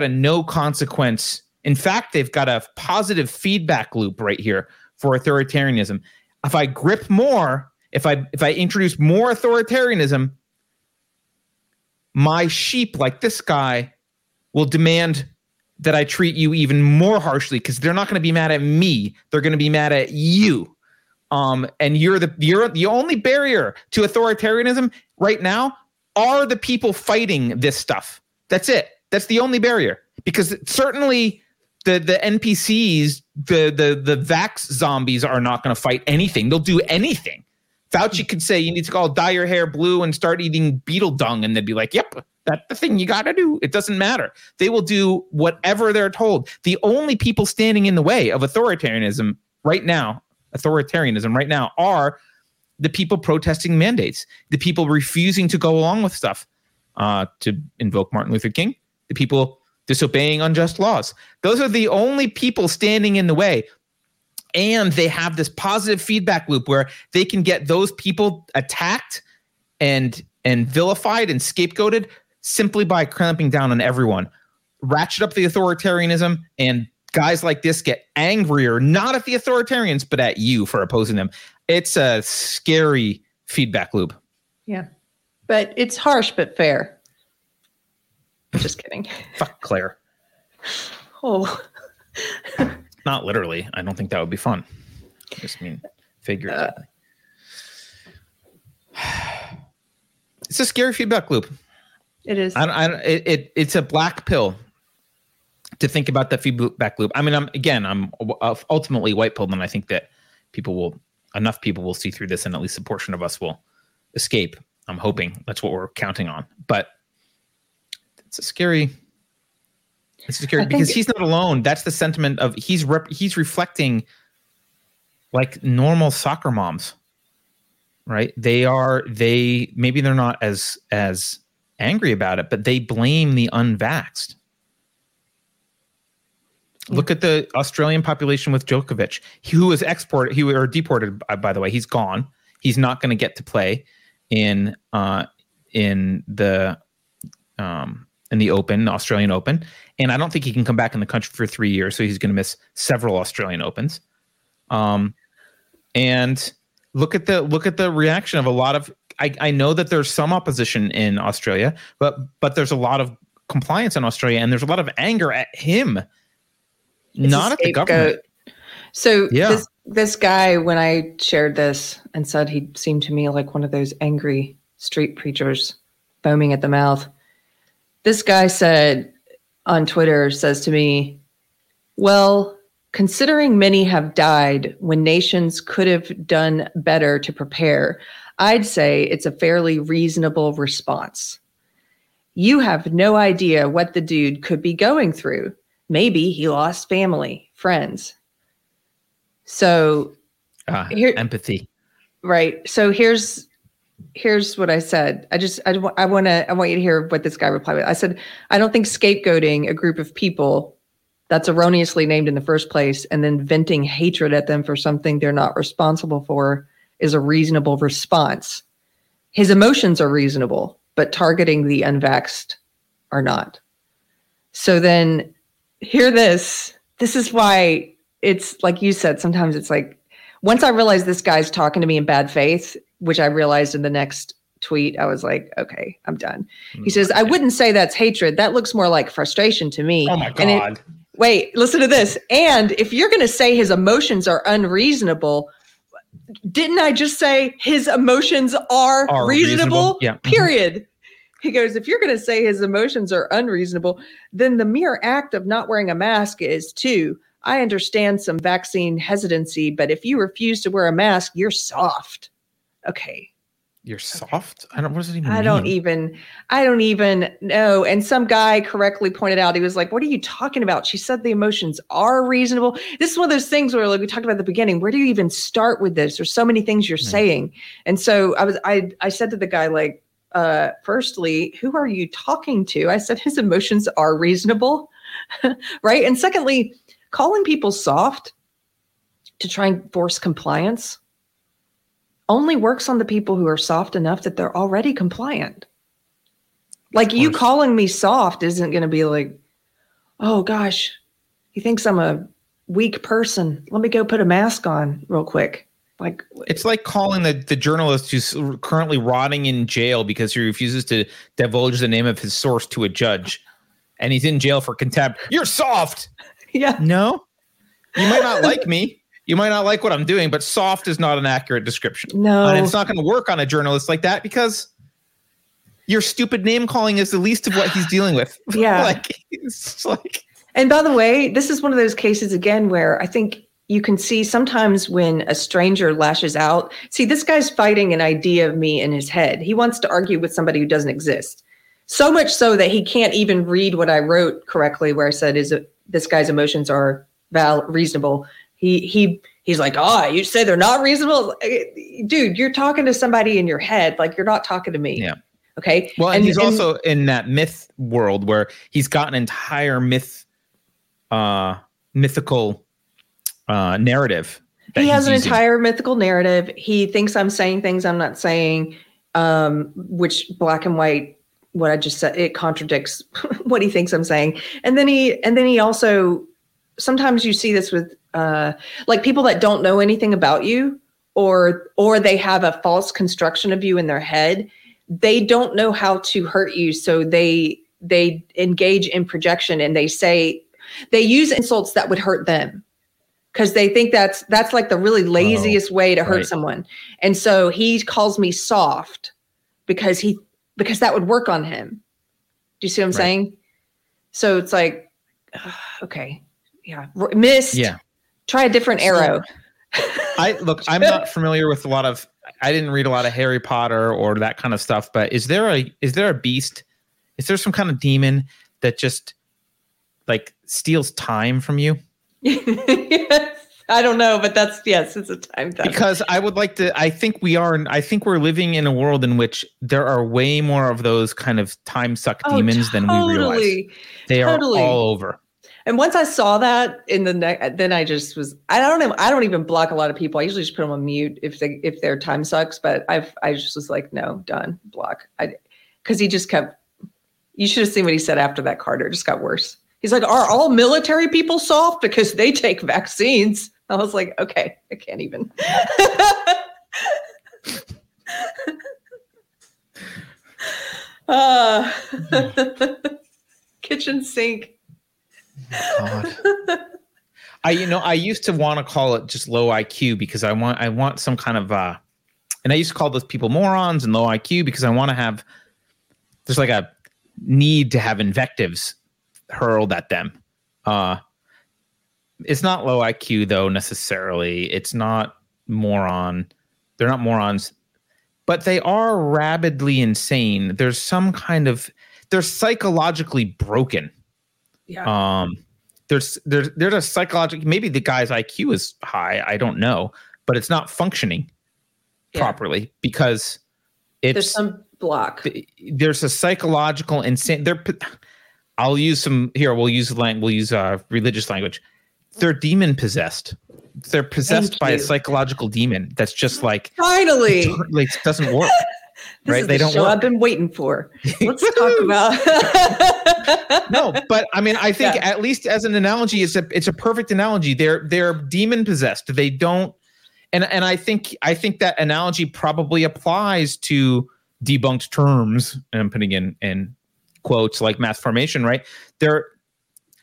no consequence. In fact, they've got a positive feedback loop right here for authoritarianism. If I introduce more authoritarianism, my sheep, like this guy, will demand that I treat you even more harshly because they're not going to be mad at me. They're going to be mad at you. And you're the only barrier to authoritarianism right now are the people fighting this stuff. That's it. That's the only barrier, because certainly the NPCs, the vax zombies are not going to fight anything. They'll do anything. Fauci could say you need to go dye your hair blue and start eating beetle dung, and they'd be like, yep, that's the thing you got to do. It doesn't matter. They will do whatever they're told. The only people standing in the way of authoritarianism right now are the people protesting mandates, the people refusing to go along with stuff, to invoke Martin Luther King, the people disobeying unjust laws. Those are the only people standing in the way. And they have this positive feedback loop where they can get those people attacked and vilified and scapegoated simply by clamping down on everyone. Ratchet up the authoritarianism, and guys like this get angrier, not at the authoritarians, but at you for opposing them. It's a scary feedback loop. Yeah, but it's harsh but fair. Just kidding. Fuck Claire. Oh. Not literally. I don't think that would be fun. I just mean figuratively. It's a scary feedback loop. It is. It's a black pill to think about the feedback loop. I mean, I'm ultimately white pilled, and I think that enough people will see through this, and at least a portion of us will escape. I'm hoping that's what we're counting on. But it's scary because he's not alone. That's the sentiment of he's reflecting like normal soccer moms, right? Maybe they're not as angry about it, but they blame the unvaxxed. Look at the Australian population with Djokovic, who was deported, by the way. He's gone. He's not going to get to play in the Open, the Australian Open. And I don't think he can come back in the country for 3 years. So he's going to miss several Australian Opens. And look at the reaction of a lot of, I know that there's some opposition in Australia, but there's a lot of compliance in Australia, and there's a lot of anger at him. It's not at the government. So yeah. This guy, when I shared this and said he seemed to me like one of those angry street preachers foaming at the mouth, this guy said on Twitter, says to me, well, considering many have died when nations could have done better to prepare, I'd say it's a fairly reasonable response. You have no idea what the dude could be going through. Maybe he lost family, friends. So empathy. Right. So here's what I said. I want you to hear what this guy replied with. I said, I don't think scapegoating a group of people that's erroneously named in the first place and then venting hatred at them for something they're not responsible for is a reasonable response. His emotions are reasonable, but targeting the unvaxxed are not. So then, hear this. This is why it's like you said, sometimes it's like, once I realized this guy's talking to me in bad faith, which I realized in the next tweet, I was like, okay, I'm done. He says, I wouldn't say that's hatred. That looks more like frustration to me. Oh my God. And wait, listen to this. And if you're going to say his emotions are unreasonable, didn't I just say his emotions are reasonable? Yeah. Period. He goes, if you're going to say his emotions are unreasonable, then the mere act of not wearing a mask is too. I understand some vaccine hesitancy, but if you refuse to wear a mask, you're soft. Okay. You're soft? Okay. What does it even mean? I don't even know. And some guy correctly pointed out, he was like, what are you talking about? She said the emotions are reasonable. This is one of those things where, like we talked about at the beginning, where do you even start with this? There's so many things you're saying. And so I said to the guy, like, firstly, who are you talking to? I said his emotions are reasonable, right? And secondly, calling people soft to try and force compliance only works on the people who are soft enough that they're already compliant. Like you calling me soft isn't going to be like, oh gosh, he thinks I'm a weak person. Let me go put a mask on real quick. Like, it's like calling the journalist who's currently rotting in jail because he refuses to divulge the name of his source to a judge, and he's in jail for contempt. You're soft. Yeah. No, you might not like me. You might not like what I'm doing, but soft is not an accurate description. No. And it's not going to work on a journalist like that because your stupid name calling is the least of what he's dealing with. Yeah. And by the way, this is one of those cases again where I think you can see sometimes when a stranger lashes out. See, this guy's fighting an idea of me in his head. He wants to argue with somebody who doesn't exist. So much so that he can't even read what I wrote correctly, where I said this guy's emotions are reasonable. He's like, you say they're not reasonable? Dude, you're talking to somebody in your head. Like, you're not talking to me. Yeah. Okay. Well, and he's also in that myth world where he's got an entire mythical narrative. He has an entire mythical narrative. He thinks I'm saying things I'm not saying, which black and white, what I just said, it contradicts what he thinks I'm saying. And then he also, sometimes you see this with, like people that don't know anything about you, or they have a false construction of you in their head. They don't know how to hurt you, so they engage in projection, and they use insults that would hurt them because they think that's like the really laziest way to hurt someone. And so he calls me soft because that would work on him. Do you see what I'm saying? So it's like, okay. Yeah. Missed. Yeah. Try a different arrow. I'm not familiar with I didn't read a lot of Harry Potter or that kind of stuff, but is there a beast? Is there some kind of demon that just like steals time from you? Yes. I don't know, but it's a time thing. Because I think we're living in a world in which there are way more of those kind of time suck demons than we realize. They are all over. And once I saw that in the neck, then I just was, I don't even block a lot of people. I usually just put them on mute if their time sucks, but I just was like, no, done, block. Cause he just kept, you should have seen what he said after that, Carter. It just got worse. He's like, are all military people soft because they take vaccines? I was like, okay, I can't even. Kitchen sink. God. I used to want to call it just low IQ because I want some kind of and I used to call those people morons and low IQ because I want to have, there's like a need to have invectives hurled at them. It's not low IQ though necessarily. It's not moron. They're not morons, but they are rabidly insane. They're psychologically broken. Yeah. There's a psychological, maybe the guy's IQ is high. I don't know, but it's not functioning properly because there's some block. There's a psychological insane. We'll use religious language. They're demon possessed. They're possessed by a psychological demon that's just like finally it doesn't work. This right? Is they the don't show work. I've been waiting for. Let's talk about. No, but I mean, I think at least as an analogy, it's a perfect analogy. They're demon possessed. They don't, and I think that analogy probably applies to debunked terms. And I'm putting in quotes like mass formation. Right there,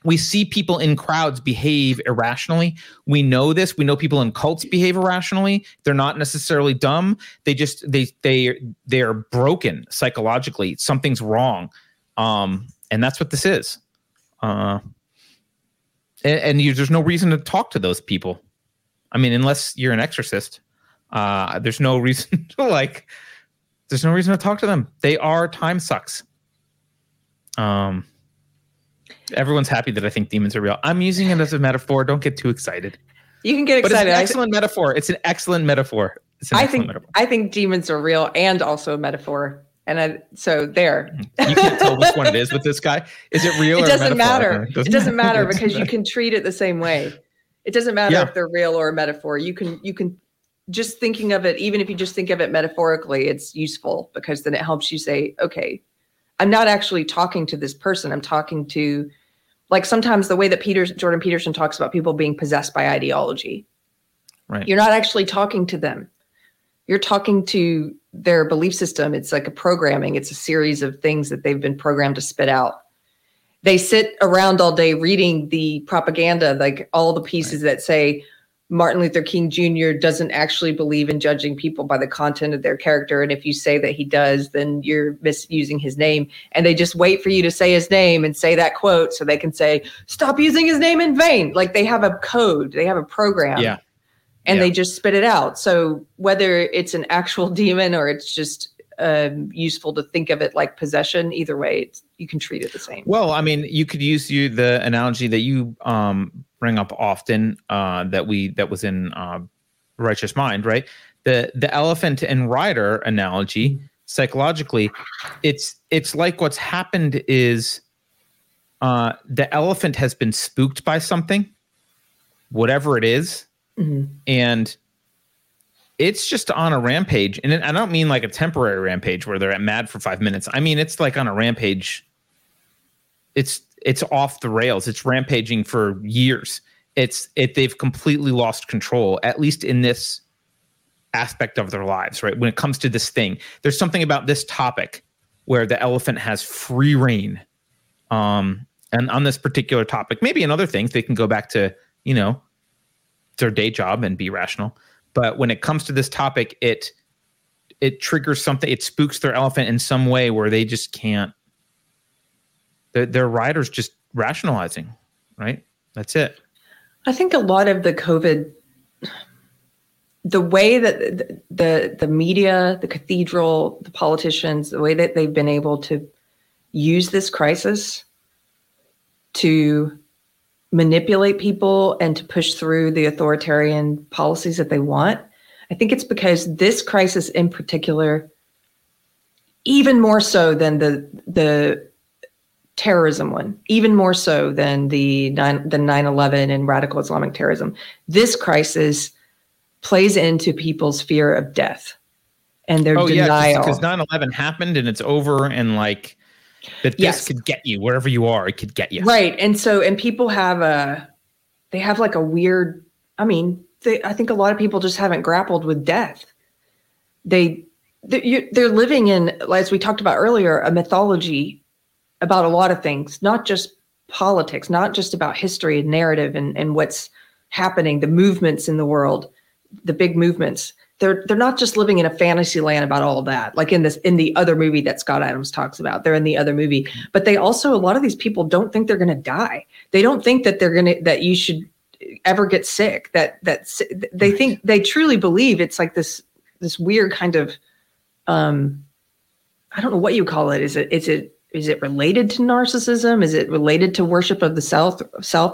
we see people in crowds behave irrationally. We know this. We know people in cults behave irrationally. They're not necessarily dumb. They just they're broken psychologically. Something's wrong, and that's what this is. And there's no reason to talk to those people. I mean, unless you're an exorcist, there's no reason to like. There's no reason to talk to them. They are time sucks. Everyone's happy that I think demons are real. I'm using it as a metaphor. Don't get too excited. You can get excited. But it's an excellent metaphor. It's an excellent metaphor. I think demons are real and also a metaphor. And so there. You can't tell which one it is with this guy. Is it real or metaphor? Matter. It doesn't matter because you can treat it the same way. It doesn't matter if they're real or a metaphor. You can just thinking of it, even if you just think of it metaphorically, it's useful because then it helps you say, okay, I'm not actually talking to this person. I'm talking to, like, sometimes the way that Jordan Peterson talks about people being possessed by ideology. Right. You're not actually talking to them. You're talking to their belief system. It's like a programming. It's a series of things that they've been programmed to spit out. They sit around all day reading the propaganda, like all the pieces that say Martin Luther King Jr. doesn't actually believe in judging people by the content of their character. And if you say that he does, then you're misusing his name. And they just wait for you to say his name and say that quote so they can say, stop using his name in vain. Like they have a code, they have a program. Yeah. And they just spit it out. So whether it's an actual demon or it's just useful to think of it like possession, either way, you can treat it the same. Well, I mean, you could use the analogy that you bring up often that was in Righteous Mind, right? The elephant and rider analogy, psychologically, it's like what's happened is the elephant has been spooked by something, whatever it is. Mm-hmm. And it's just on a rampage. And I don't mean like a temporary rampage where they're mad for 5 minutes. I mean, it's like on a rampage. It's off the rails. It's rampaging for years. They've completely lost control, at least in this aspect of their lives, right? When it comes to this thing, there's something about this topic where the elephant has free reign. And on this particular topic, maybe in other things, they can go back to, their day job and be rational. But when it comes to this topic, it triggers something. It spooks their elephant in some way where they just can't. Their rider's just rationalizing, right? That's it. I think a lot of the COVID, the way that the media, the cathedral, the politicians, the way that they've been able to use this crisis to manipulate people and to push through the authoritarian policies that they want. I think it's because this crisis in particular, even more so than the terrorism one, even more so than the 9/11 and radical Islamic terrorism, this crisis plays into people's fear of death and their denial. Because 9/11 happened and it's over and like, that this could get you wherever you are, it could get you. Right. And so, people have a weird, I think a lot of people just haven't grappled with death. They're living in, as we talked about earlier, a mythology about a lot of things, not just politics, not just about history and narrative and what's happening, the movements in the world, the big movements. They're not just living in a fantasy land about all that, like in the other movie that Scott Adams talks about. They're in the other movie, but they also, a lot of these people don't think they're going to die. They don't think that that you should ever get sick. They think, they truly believe it's like this weird kind of, I don't know what you call it. Is it related to narcissism? Is it related to worship of the self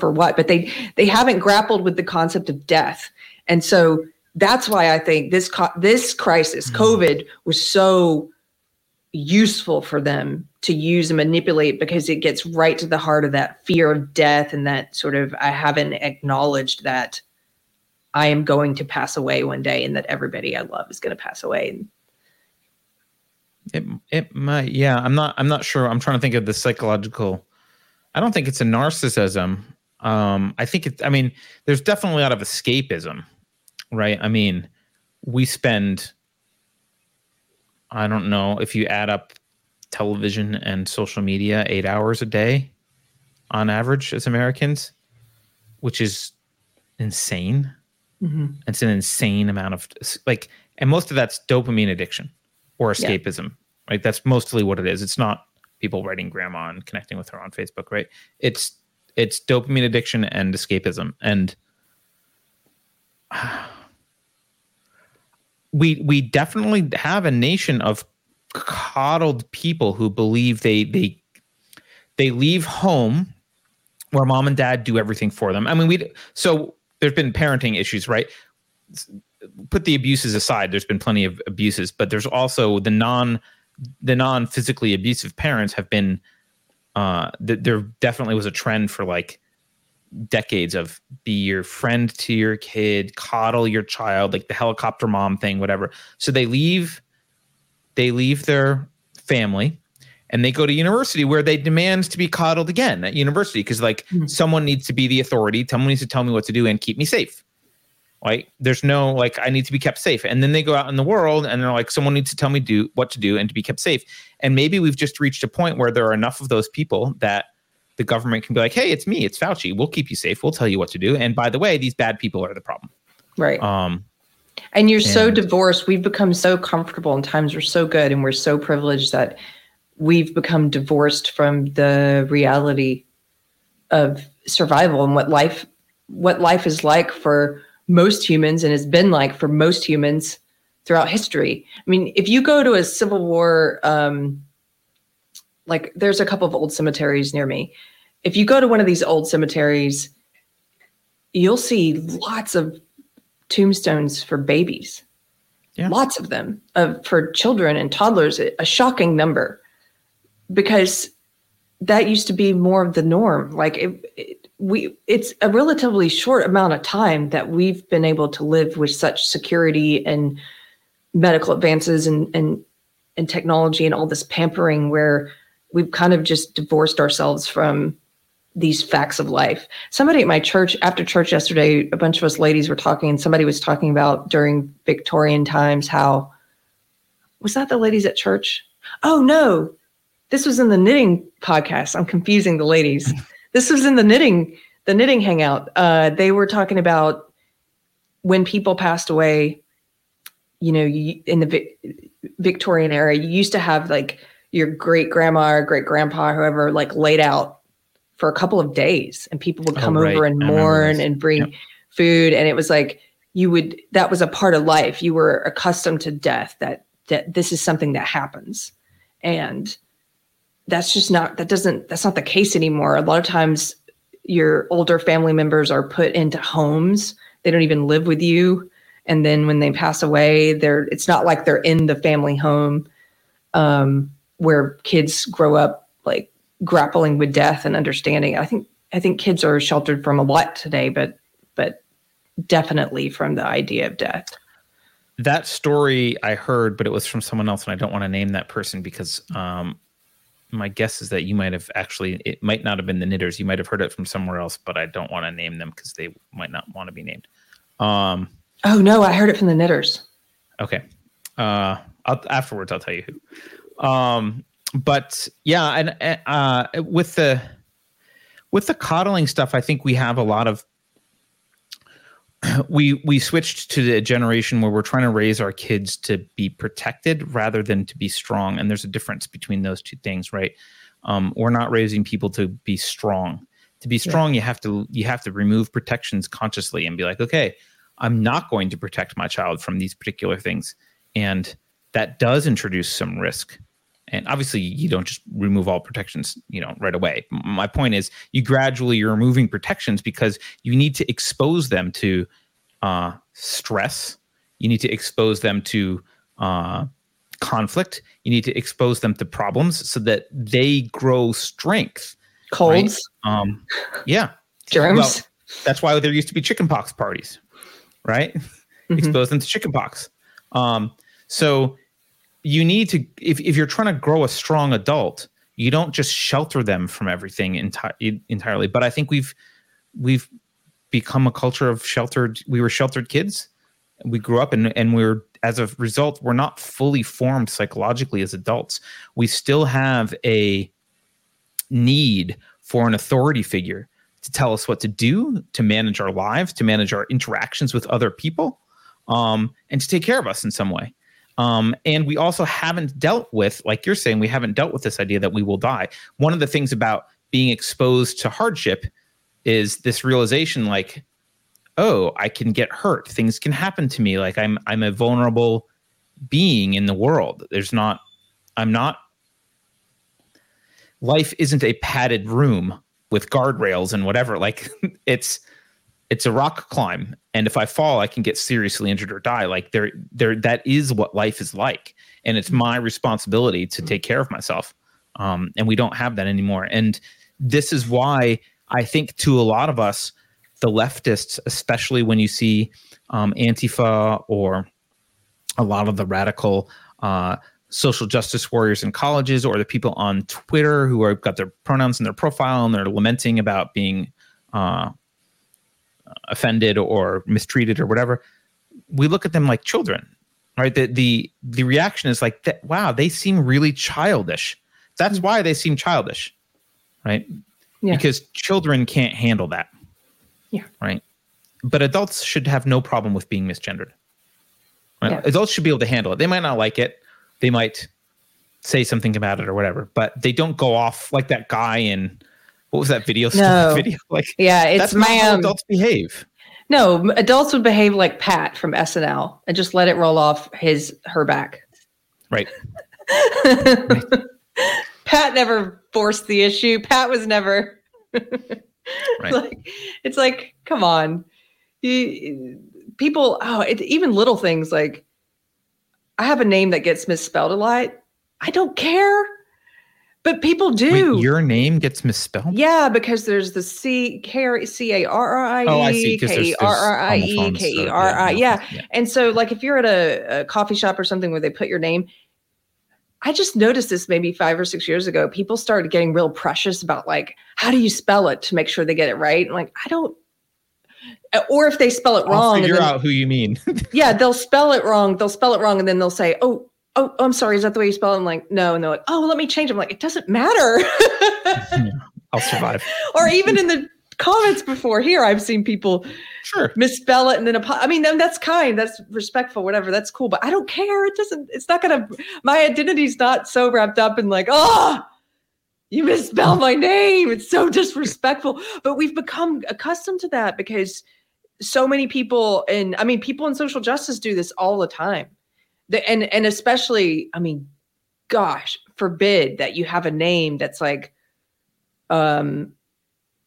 or what? But they haven't grappled with the concept of death, and so. That's why I think this crisis, COVID, was so useful for them to use and manipulate, because it gets right to the heart of that fear of death and that sort of, I haven't acknowledged that I am going to pass away one day and that everybody I love is going to pass away. It might, yeah. I'm not sure. I'm trying to think of the psychological. I don't think it's a narcissism. I think there's definitely a lot of escapism. Right. I mean, we spend, I don't know, if you add up television and social media, 8 hours a day on average as Americans, which is insane. Mm-hmm. It's an insane amount of and most of that's dopamine addiction or escapism. Yeah. Right. That's mostly what it is. It's not people writing grandma and connecting with her on Facebook. Right. It's dopamine addiction and escapism. And we definitely have a nation of coddled people who believe they leave home where mom and dad do everything for them. I mean, so there's been parenting issues, right? Put the abuses aside. There's been plenty of abuses, but there's also the non physically abusive parents have been. There definitely was a trend for like decades of be your friend to your kid, coddle your child, like the helicopter mom thing, whatever. So they leave their family and they go to university where they demand to be coddled again at university. Cause someone needs to be the authority. Someone needs to tell me what to do and keep me safe. Like, there's no, like, I need to be kept safe. And then they go out in the world and they're like, someone needs to tell me what to do and to be kept safe. And maybe we've just reached a point where there are enough of those people that the government can be like, hey, it's me, it's Fauci. We'll keep you safe. We'll tell you what to do. And by the way, these bad people are the problem. Right. And you're so divorced. We've become so comfortable and times are so good and we're so privileged that we've become divorced from the reality of survival and what life is like for most humans, and it's been like for most humans throughout history. I mean, if you go to a Civil War, like there's a couple of old cemeteries near me. If you go to one of these old cemeteries, you'll see lots of tombstones for babies, lots of them for children and toddlers, a shocking number, because that used to be more of the norm. Like it's a relatively short amount of time that we've been able to live with such security and medical advances and technology and all this pampering, where we've kind of just divorced ourselves from these facts of life. Somebody at my church, after church yesterday, a bunch of us ladies were talking, and somebody was talking about during Victorian times how, was that the ladies at church? Oh, no. This was in the knitting podcast. I'm confusing the ladies. This was in the knitting hangout. They were talking about when people passed away, you know, in the Victorian era, you used to have like your great grandma or great grandpa, whoever, like laid out for a couple of days, and people would come over and mourn and bring food. And it was like, that was a part of life. You were accustomed to death, that this is something that happens. And that's just not, that's not the case anymore. A lot of times your older family members are put into homes. They don't even live with you. And then when they pass away, it's not like they're in the family home, where kids grow up like grappling with death and understanding. I think kids are sheltered from a lot today, but definitely from the idea of death. That story I heard, but it was from someone else, and I don't want to name that person because, my guess is that you might have it might not have been the knitters. You might have heard it from somewhere else, but I don't want to name them because they might not want to be named. Oh, no, I heard it from the knitters. Okay. Afterwards, I'll tell you who. But yeah, and with the coddling stuff, I think we have a lot of – we switched to the generation where we're trying to raise our kids to be protected rather than to be strong. And there's a difference between those two things, right? We're not raising people to be strong. To be strong, you have to remove protections consciously and be like, okay, I'm not going to protect my child from these particular things. And that does introduce some risk. And obviously, you don't just remove all protections, you know, right away. My point is, you're removing protections because you need to expose them to stress. You need to expose them to conflict. You need to expose them to problems so that they grow strength. Colds. Right? Germs. Well, that's why there used to be chickenpox parties, right? Mm-hmm. Expose them to chickenpox. So you need to, if you're trying to grow a strong adult, you don't just shelter them from everything entirely. But I think we've become a culture of we were sheltered kids. We grew up and as a result, we're not fully formed psychologically as adults. We still have a need for an authority figure to tell us what to do, to manage our lives, to manage our interactions with other people, and to take care of us in some way. And we also haven't dealt with, like you're saying, we haven't dealt with this idea that we will die. One of the things about being exposed to hardship is this realization like, oh, I can get hurt. Things can happen to me. Like I'm a vulnerable being in the world. Life isn't a padded room with guardrails and whatever. Like it's a rock climb, and if I fall, I can get seriously injured or die. Like there, that is what life is like, and it's my responsibility to take care of myself. And we don't have that anymore. And this is why I think to a lot of us, the leftists, especially when you see Antifa or a lot of the radical social justice warriors in colleges, or the people on Twitter who have got their pronouns in their profile and they're lamenting about being offended or mistreated or whatever, we look at them like children, right? The reaction is like, that, wow, they seem really childish. That's why they seem childish, right? Yeah. Because children can't handle that, yeah, right? But adults should have no problem with being misgendered. Right? Yeah. Adults should be able to handle it. They might not like it. They might say something about it or whatever, but they don't go off like that guy in, what was that video? No. Video? Like, yeah, it's that's my how adults behave. No, adults would behave like Pat from SNL and just let it roll off her back. Right. Right. Pat never forced the issue. Pat was never. Right. Like, it's like, come on. People, even little things like, I have a name that gets misspelled a lot. I don't care, but people do. Wait, your name gets misspelled? Yeah, because there's the C-A-R-R-I-E, K-E-R-R-I-E, K-E-R-I. Yeah. And so like if you're at a coffee shop or something where they put your name, I just noticed this maybe 5 or 6 years ago, people started getting real precious about like, how do you spell it to make sure they get it right? And like, I don't. Or if they spell it wrong. I'll figure out who you mean. Yeah, they'll spell it wrong. They'll spell it wrong. And then they'll say, oh, I'm sorry. Is that the way you spell it? I'm like, no. And they're like, oh, well, let me change. I'm like, it doesn't matter. I'll survive. Or even in the comments before here, I've seen people misspell it. And then, that's kind, that's respectful, whatever. That's cool. But I don't care. It's not going to, my identity's not so wrapped up in like, you misspelled my name. It's so disrespectful. But we've become accustomed to that because so many people, and people in social justice do this all the time. And especially, gosh, forbid that you have a name that's like,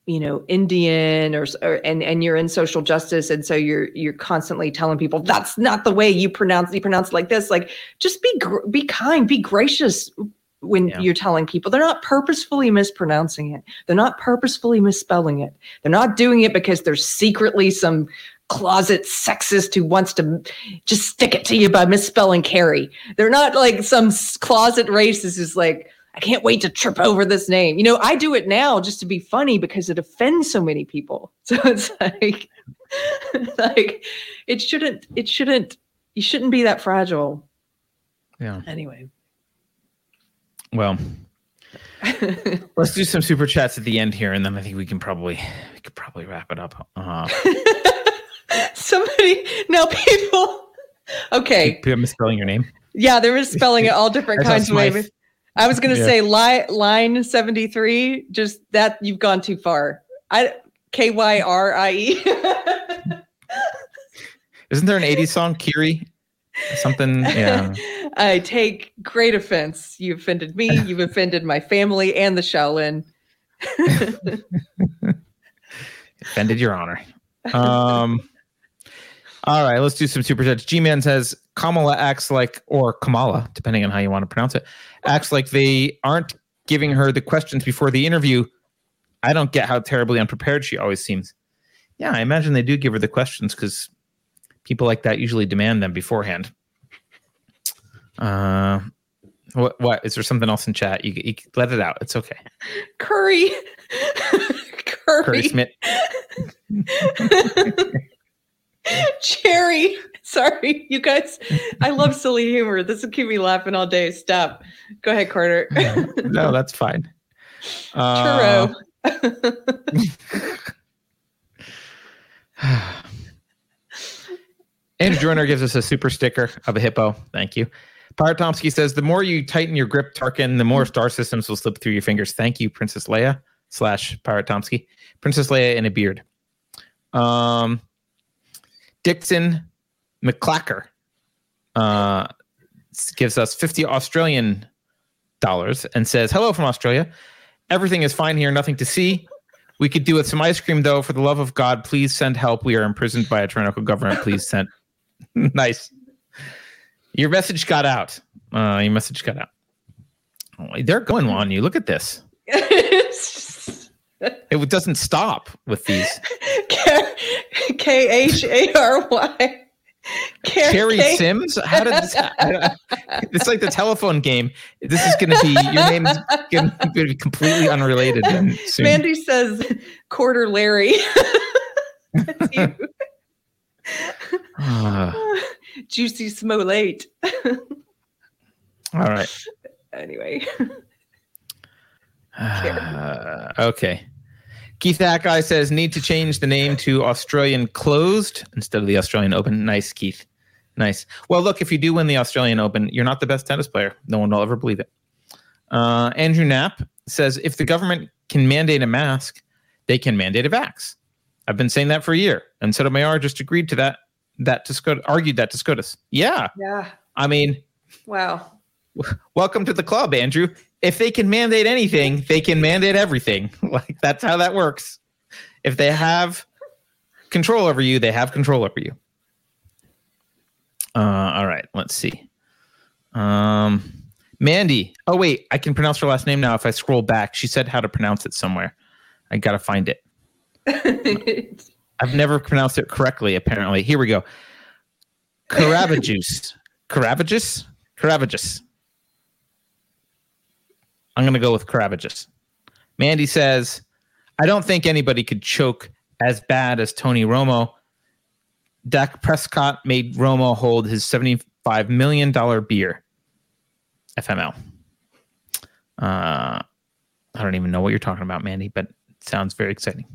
Indian or you're in social justice. And so you're constantly telling people that's not the way you pronounce it like this. Like, just be kind, be gracious when you're telling people. They're not purposefully mispronouncing it. They're not purposefully misspelling it. They're not doing it because there's secretly some closet sexist who wants to just stick it to you by misspelling Carrie. They're not like some closet racist who's like, I can't wait to trip over this name. I do it now just to be funny because it offends so many people. So it's like, you shouldn't be that fragile. Yeah. Anyway. Well, let's do some super chats at the end here. And then I think we can probably wrap it up. People. Okay. People misspelling your name. Yeah, they're misspelling it all different kinds of ways. I was going to say line 73. Just that you've gone too far. K-Y-R-I-E. Isn't there an 80s song, Kiri? Something. Yeah. I take great offense. You offended me. You've offended my family and the Shaolin. Offended your honor. All right, let's do some super chats. G-Man says Kamala acts like, or Kamala, depending on how you want to pronounce it, acts like they aren't giving her the questions before the interview. I don't get how terribly unprepared she always seems. Yeah, I imagine they do give her the questions because people like that usually demand them beforehand. What? Is there something else in chat? You let it out. It's okay. Curry Smith. Cherry. Sorry, you guys. I love silly humor. This will keep me laughing all day. Stop. Go ahead, Carter. No, that's fine. Churro. Andrew Joyner gives us a super sticker of a hippo. Thank you. Pirate Tomsky says, the more you tighten your grip, Tarkin, the more star systems will slip through your fingers. Thank you, Princess Leia / Pirate Tomsky. Princess Leia in a beard. Dixon McClacker gives us 50 Australian dollars and says, hello from Australia. Everything is fine here. Nothing to see. We could do with some ice cream, though. For the love of God, please send help. We are imprisoned by a tyrannical government. Please send. Nice. Your message got out. Oh, they're going on you. Look at this. It doesn't stop with these. K-H-A-R-Y. Cherry Sims? How did this happen? It's like the telephone game. This is going to be, your name is going to be completely unrelated. Mandy says, Quarter Larry. That's you. Juicy Smollett. All right. Anyway. Okay. Keith Ackeye says, need to change the name to Australian Closed instead of the Australian Open. Nice, Keith. Nice. Well, look, if you do win the Australian Open, you're not the best tennis player. No one will ever believe it. Andrew Knapp says, if the government can mandate a mask, they can mandate a vax. I've been saying that for a year. And Sotomayor just agreed to that, argued that to SCOTUS. Yeah. Yeah. I mean, wow. Welcome to the club, Andrew. If they can mandate anything, they can mandate everything. Like, that's how that works. If they have control over you, they have control over you. All right, let's see. Mandy. Oh, wait, I can pronounce her last name now if I scroll back. She said how to pronounce it somewhere. I got to find it. I've never pronounced it correctly, apparently. Here we go. Caravagus. Caravagus? Caravagus. I'm going to go with Caravagus. Mandy says, I don't think anybody could choke as bad as Tony Romo. Dak Prescott made Romo hold his $75 million beer. FML. I don't even know what you're talking about, Mandy, but it sounds very exciting.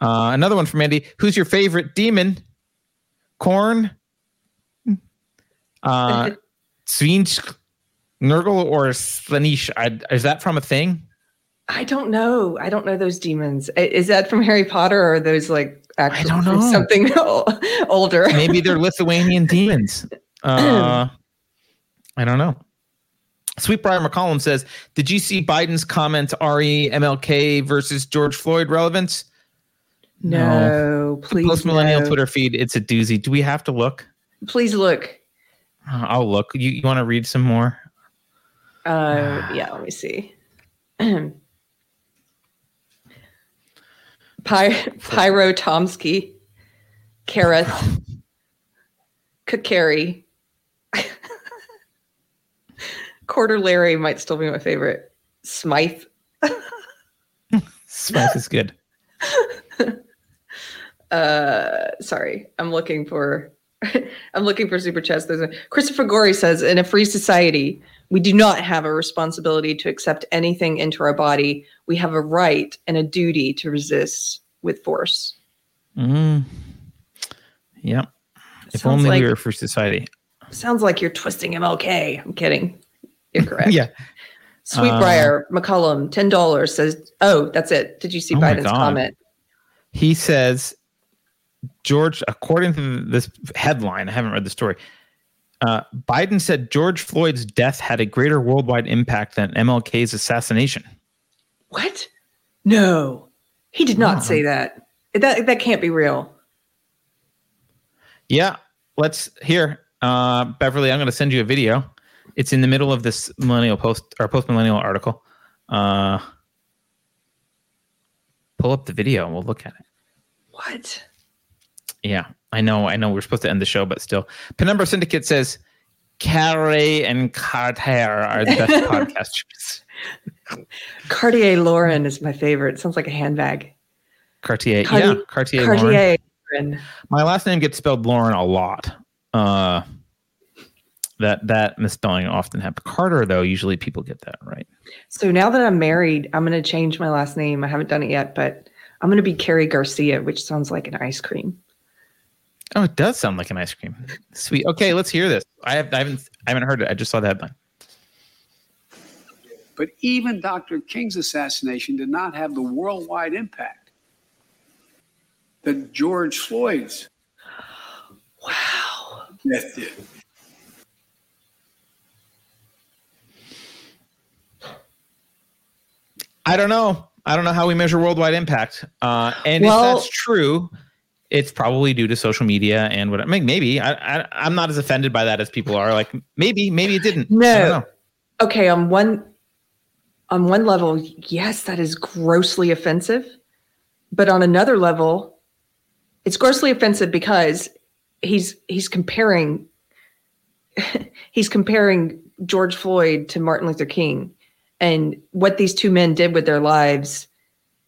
Another one from Mandy. Who's your favorite demon? Korn? Svinsk? Nurgle or Slanish? Is that from a thing? I don't know. I don't know those demons. Is that from Harry Potter or are those like actually something older? Maybe they're Lithuanian demons. I don't know. Sweetbriar McCollum says, did you see Biden's comment RE MLK versus George Floyd relevance? No, please. Post millennial Twitter feed. It's a doozy. Do we have to look? Please look. I'll look. You want to read some more? Yeah, let me see. Pyro Tomsky, Kareth, Kakari, Quarter Larry might still be my favorite. Smythe. Smythe is good. Sorry, I'm looking for super chats. Christopher Gorey says, in a free society, we do not have a responsibility to accept anything into our body. We have a right and a duty to resist with force. Mm-hmm. Yep. If only we were a free society. Sounds like you're twisting MLK. I'm kidding. You're correct. Yeah. Sweetbriar McCollum, $10 says, oh, that's it. Did you see Biden's comment? He says, George, according to this headline, I haven't read the story. Biden said George Floyd's death had a greater worldwide impact than MLK's assassination. What? No, he did not say that. That can't be real. Yeah, let's hear. Beverly, I'm going to send you a video. It's in the middle of this millennial post or post-millennial article. Pull up the video and we'll look at it. What? Yeah, I know we're supposed to end the show, but still. Penumbra Syndicate says, Carrie and Cartier are the best podcasters. Cartier Lauren is my favorite. It sounds like a handbag. Cartier Lauren. My last name gets spelled Lauren a lot. That misspelling often happens. Carter, though, usually people get that right. So now that I'm married, I'm going to change my last name. I haven't done it yet, but I'm going to be Carrie Garcia, which sounds like an ice cream. Oh, it does sound like an ice cream. Sweet. Okay, let's hear this. I haven't heard it. I just saw the headline. But even Dr. King's assassination did not have the worldwide impact that George Floyd's death did. I don't know. I don't know how we measure worldwide impact. If that's true, it's probably due to social media and what I mean. Maybe I'm not as offended by that as people are. Like maybe it didn't. No. I don't know. Okay. On one level, yes, that is grossly offensive, but on another level, it's grossly offensive because he's comparing George Floyd to Martin Luther King, and what these two men did with their lives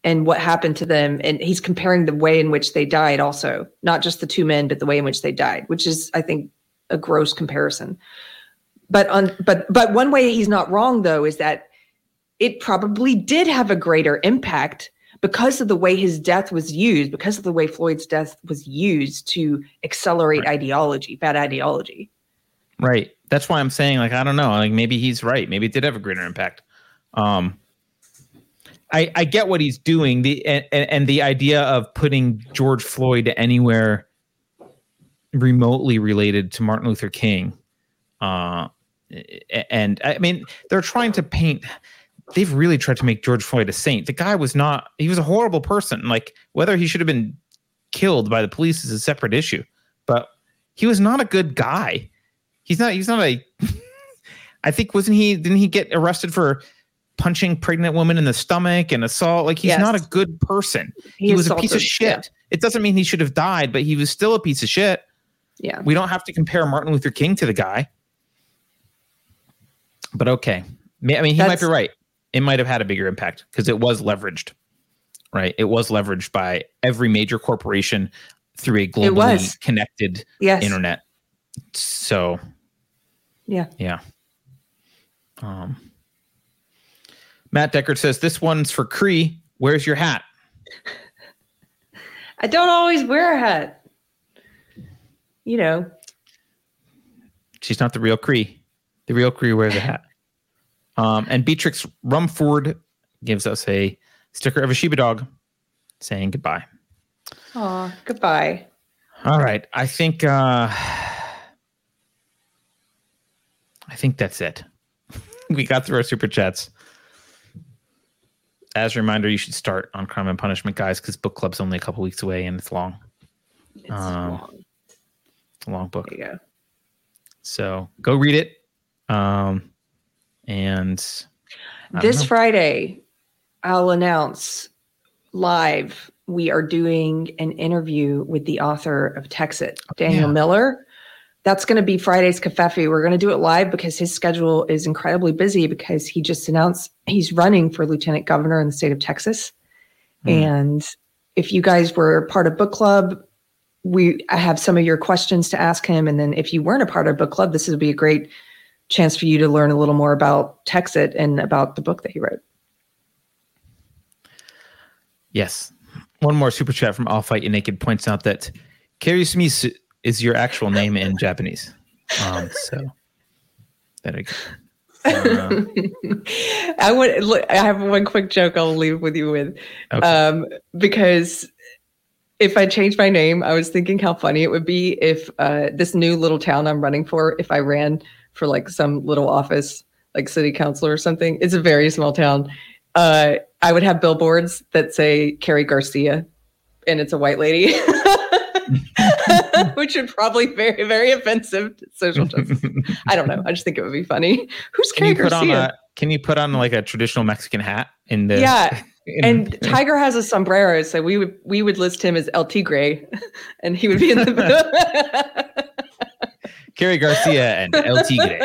and what happened to them. And he's comparing the way in which they died also, not just the two men, but the way in which they died, which is, I think, a gross comparison. But one way he's not wrong, though, is that it probably did have a greater impact because of the way his death was used, because of the way Floyd's death was used to accelerate ideology, bad ideology. Right. That's why I'm saying, like, I don't know, like maybe he's right. Maybe it did have a greater impact. I get what he's doing. And the idea of putting George Floyd anywhere remotely related to Martin Luther King. And I mean, they're trying to paint. They've really tried to make George Floyd a saint. The guy was not. He was a horrible person. Like, whether he should have been killed by the police is a separate issue. But he was not a good guy. He's not. I think wasn't he? Didn't he get arrested for punching pregnant women in the stomach and assault? Like, he's not a good person. He was assaulted. A piece of shit. Yeah. It doesn't mean he should have died, but he was still a piece of shit. Yeah. We don't have to compare Martin Luther King to the guy. But okay. I mean, he might be right. It might have had a bigger impact because it was leveraged, right? It was leveraged by every major corporation through a globally connected internet. So, yeah. Matt Deckard says, this one's for Cree. Where's your hat? I don't always wear a hat. You know. She's not the real Cree. The real Cree wears a hat. And Beatrix Rumford gives us a sticker of a Sheba dog saying goodbye. Aw, goodbye. All right. I think that's it. We got through our super chats. As a reminder, you should start on Crime and Punishment, guys, because book club's only a couple weeks away and it's long. It's a long book. There you go. So go read it. And this Friday, I'll announce live we are doing an interview with the author of Texit, Daniel Miller. That's going to be Friday's Covfefe. We're going to do it live because his schedule is incredibly busy because he just announced he's running for lieutenant governor in the state of Texas. Mm. And if you guys were part of book club, I have some of your questions to ask him. And then if you weren't a part of book club, this would be a great chance for you to learn a little more about Texit and about the book that he wrote. Yes. One more super chat from I'll Fight You Naked points out that Kerry Smith is your actual name in Japanese. So there you go. I have one quick joke I'll leave with you with. Okay. Because if I changed my name, I was thinking how funny it would be if this new little town I'm running for, if I ran for like some little office, like city council or something. It's a very small town. I would have billboards that say Carrie Garcia, and it's a white lady. Which would probably be very, very offensive to social justice. I don't know. I just think it would be funny. Who's Carrie Garcia? Can you put on like a traditional Mexican hat in the? Yeah, and Tiger has a sombrero, so we would list him as El Tigre, and he would be in the. Carrie Garcia and El Tigre.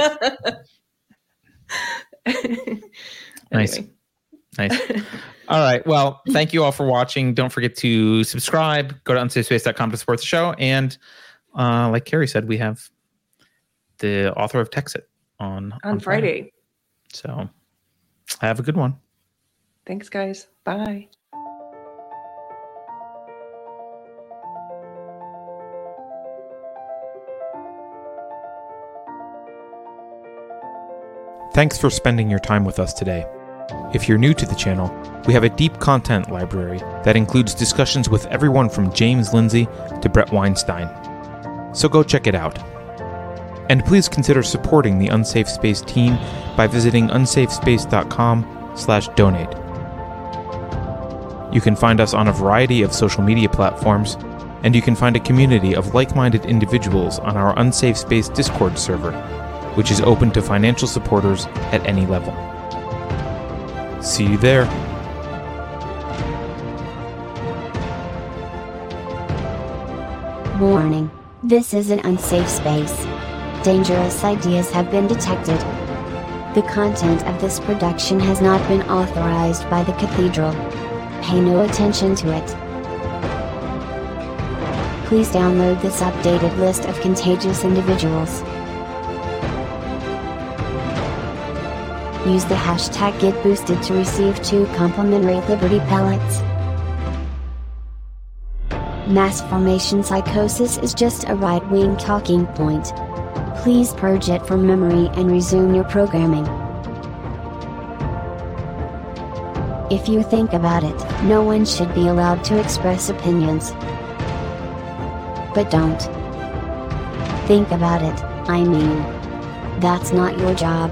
Nice. All right. Well, thank you all for watching. Don't forget to subscribe. Go to unsafespace.com to support the show. And like Carrie said, we have the author of Texit on Friday. So have a good one. Thanks, guys. Bye. Thanks for spending your time with us today. If you're new to the channel, we have a deep content library that includes discussions with everyone from James Lindsay to Brett Weinstein. So go check it out. And please consider supporting the Unsafe Space team by visiting unsafespace.com/donate. You can find us on a variety of social media platforms, and you can find a community of like-minded individuals on our Unsafe Space Discord server, which is open to financial supporters at any level. See you there. Warning. This is an unsafe space. Dangerous ideas have been detected. The content of this production has not been authorized by the Cathedral. pay no attention to it. Please download this updated list of contagious individuals. Use the hashtag GetBoosted to receive 2 complimentary Liberty pellets. Mass formation psychosis is just a right-wing talking point. Please purge it from memory and resume your programming. If you think about it, no one should be allowed to express opinions. But don't think about it, I mean. That's not your job.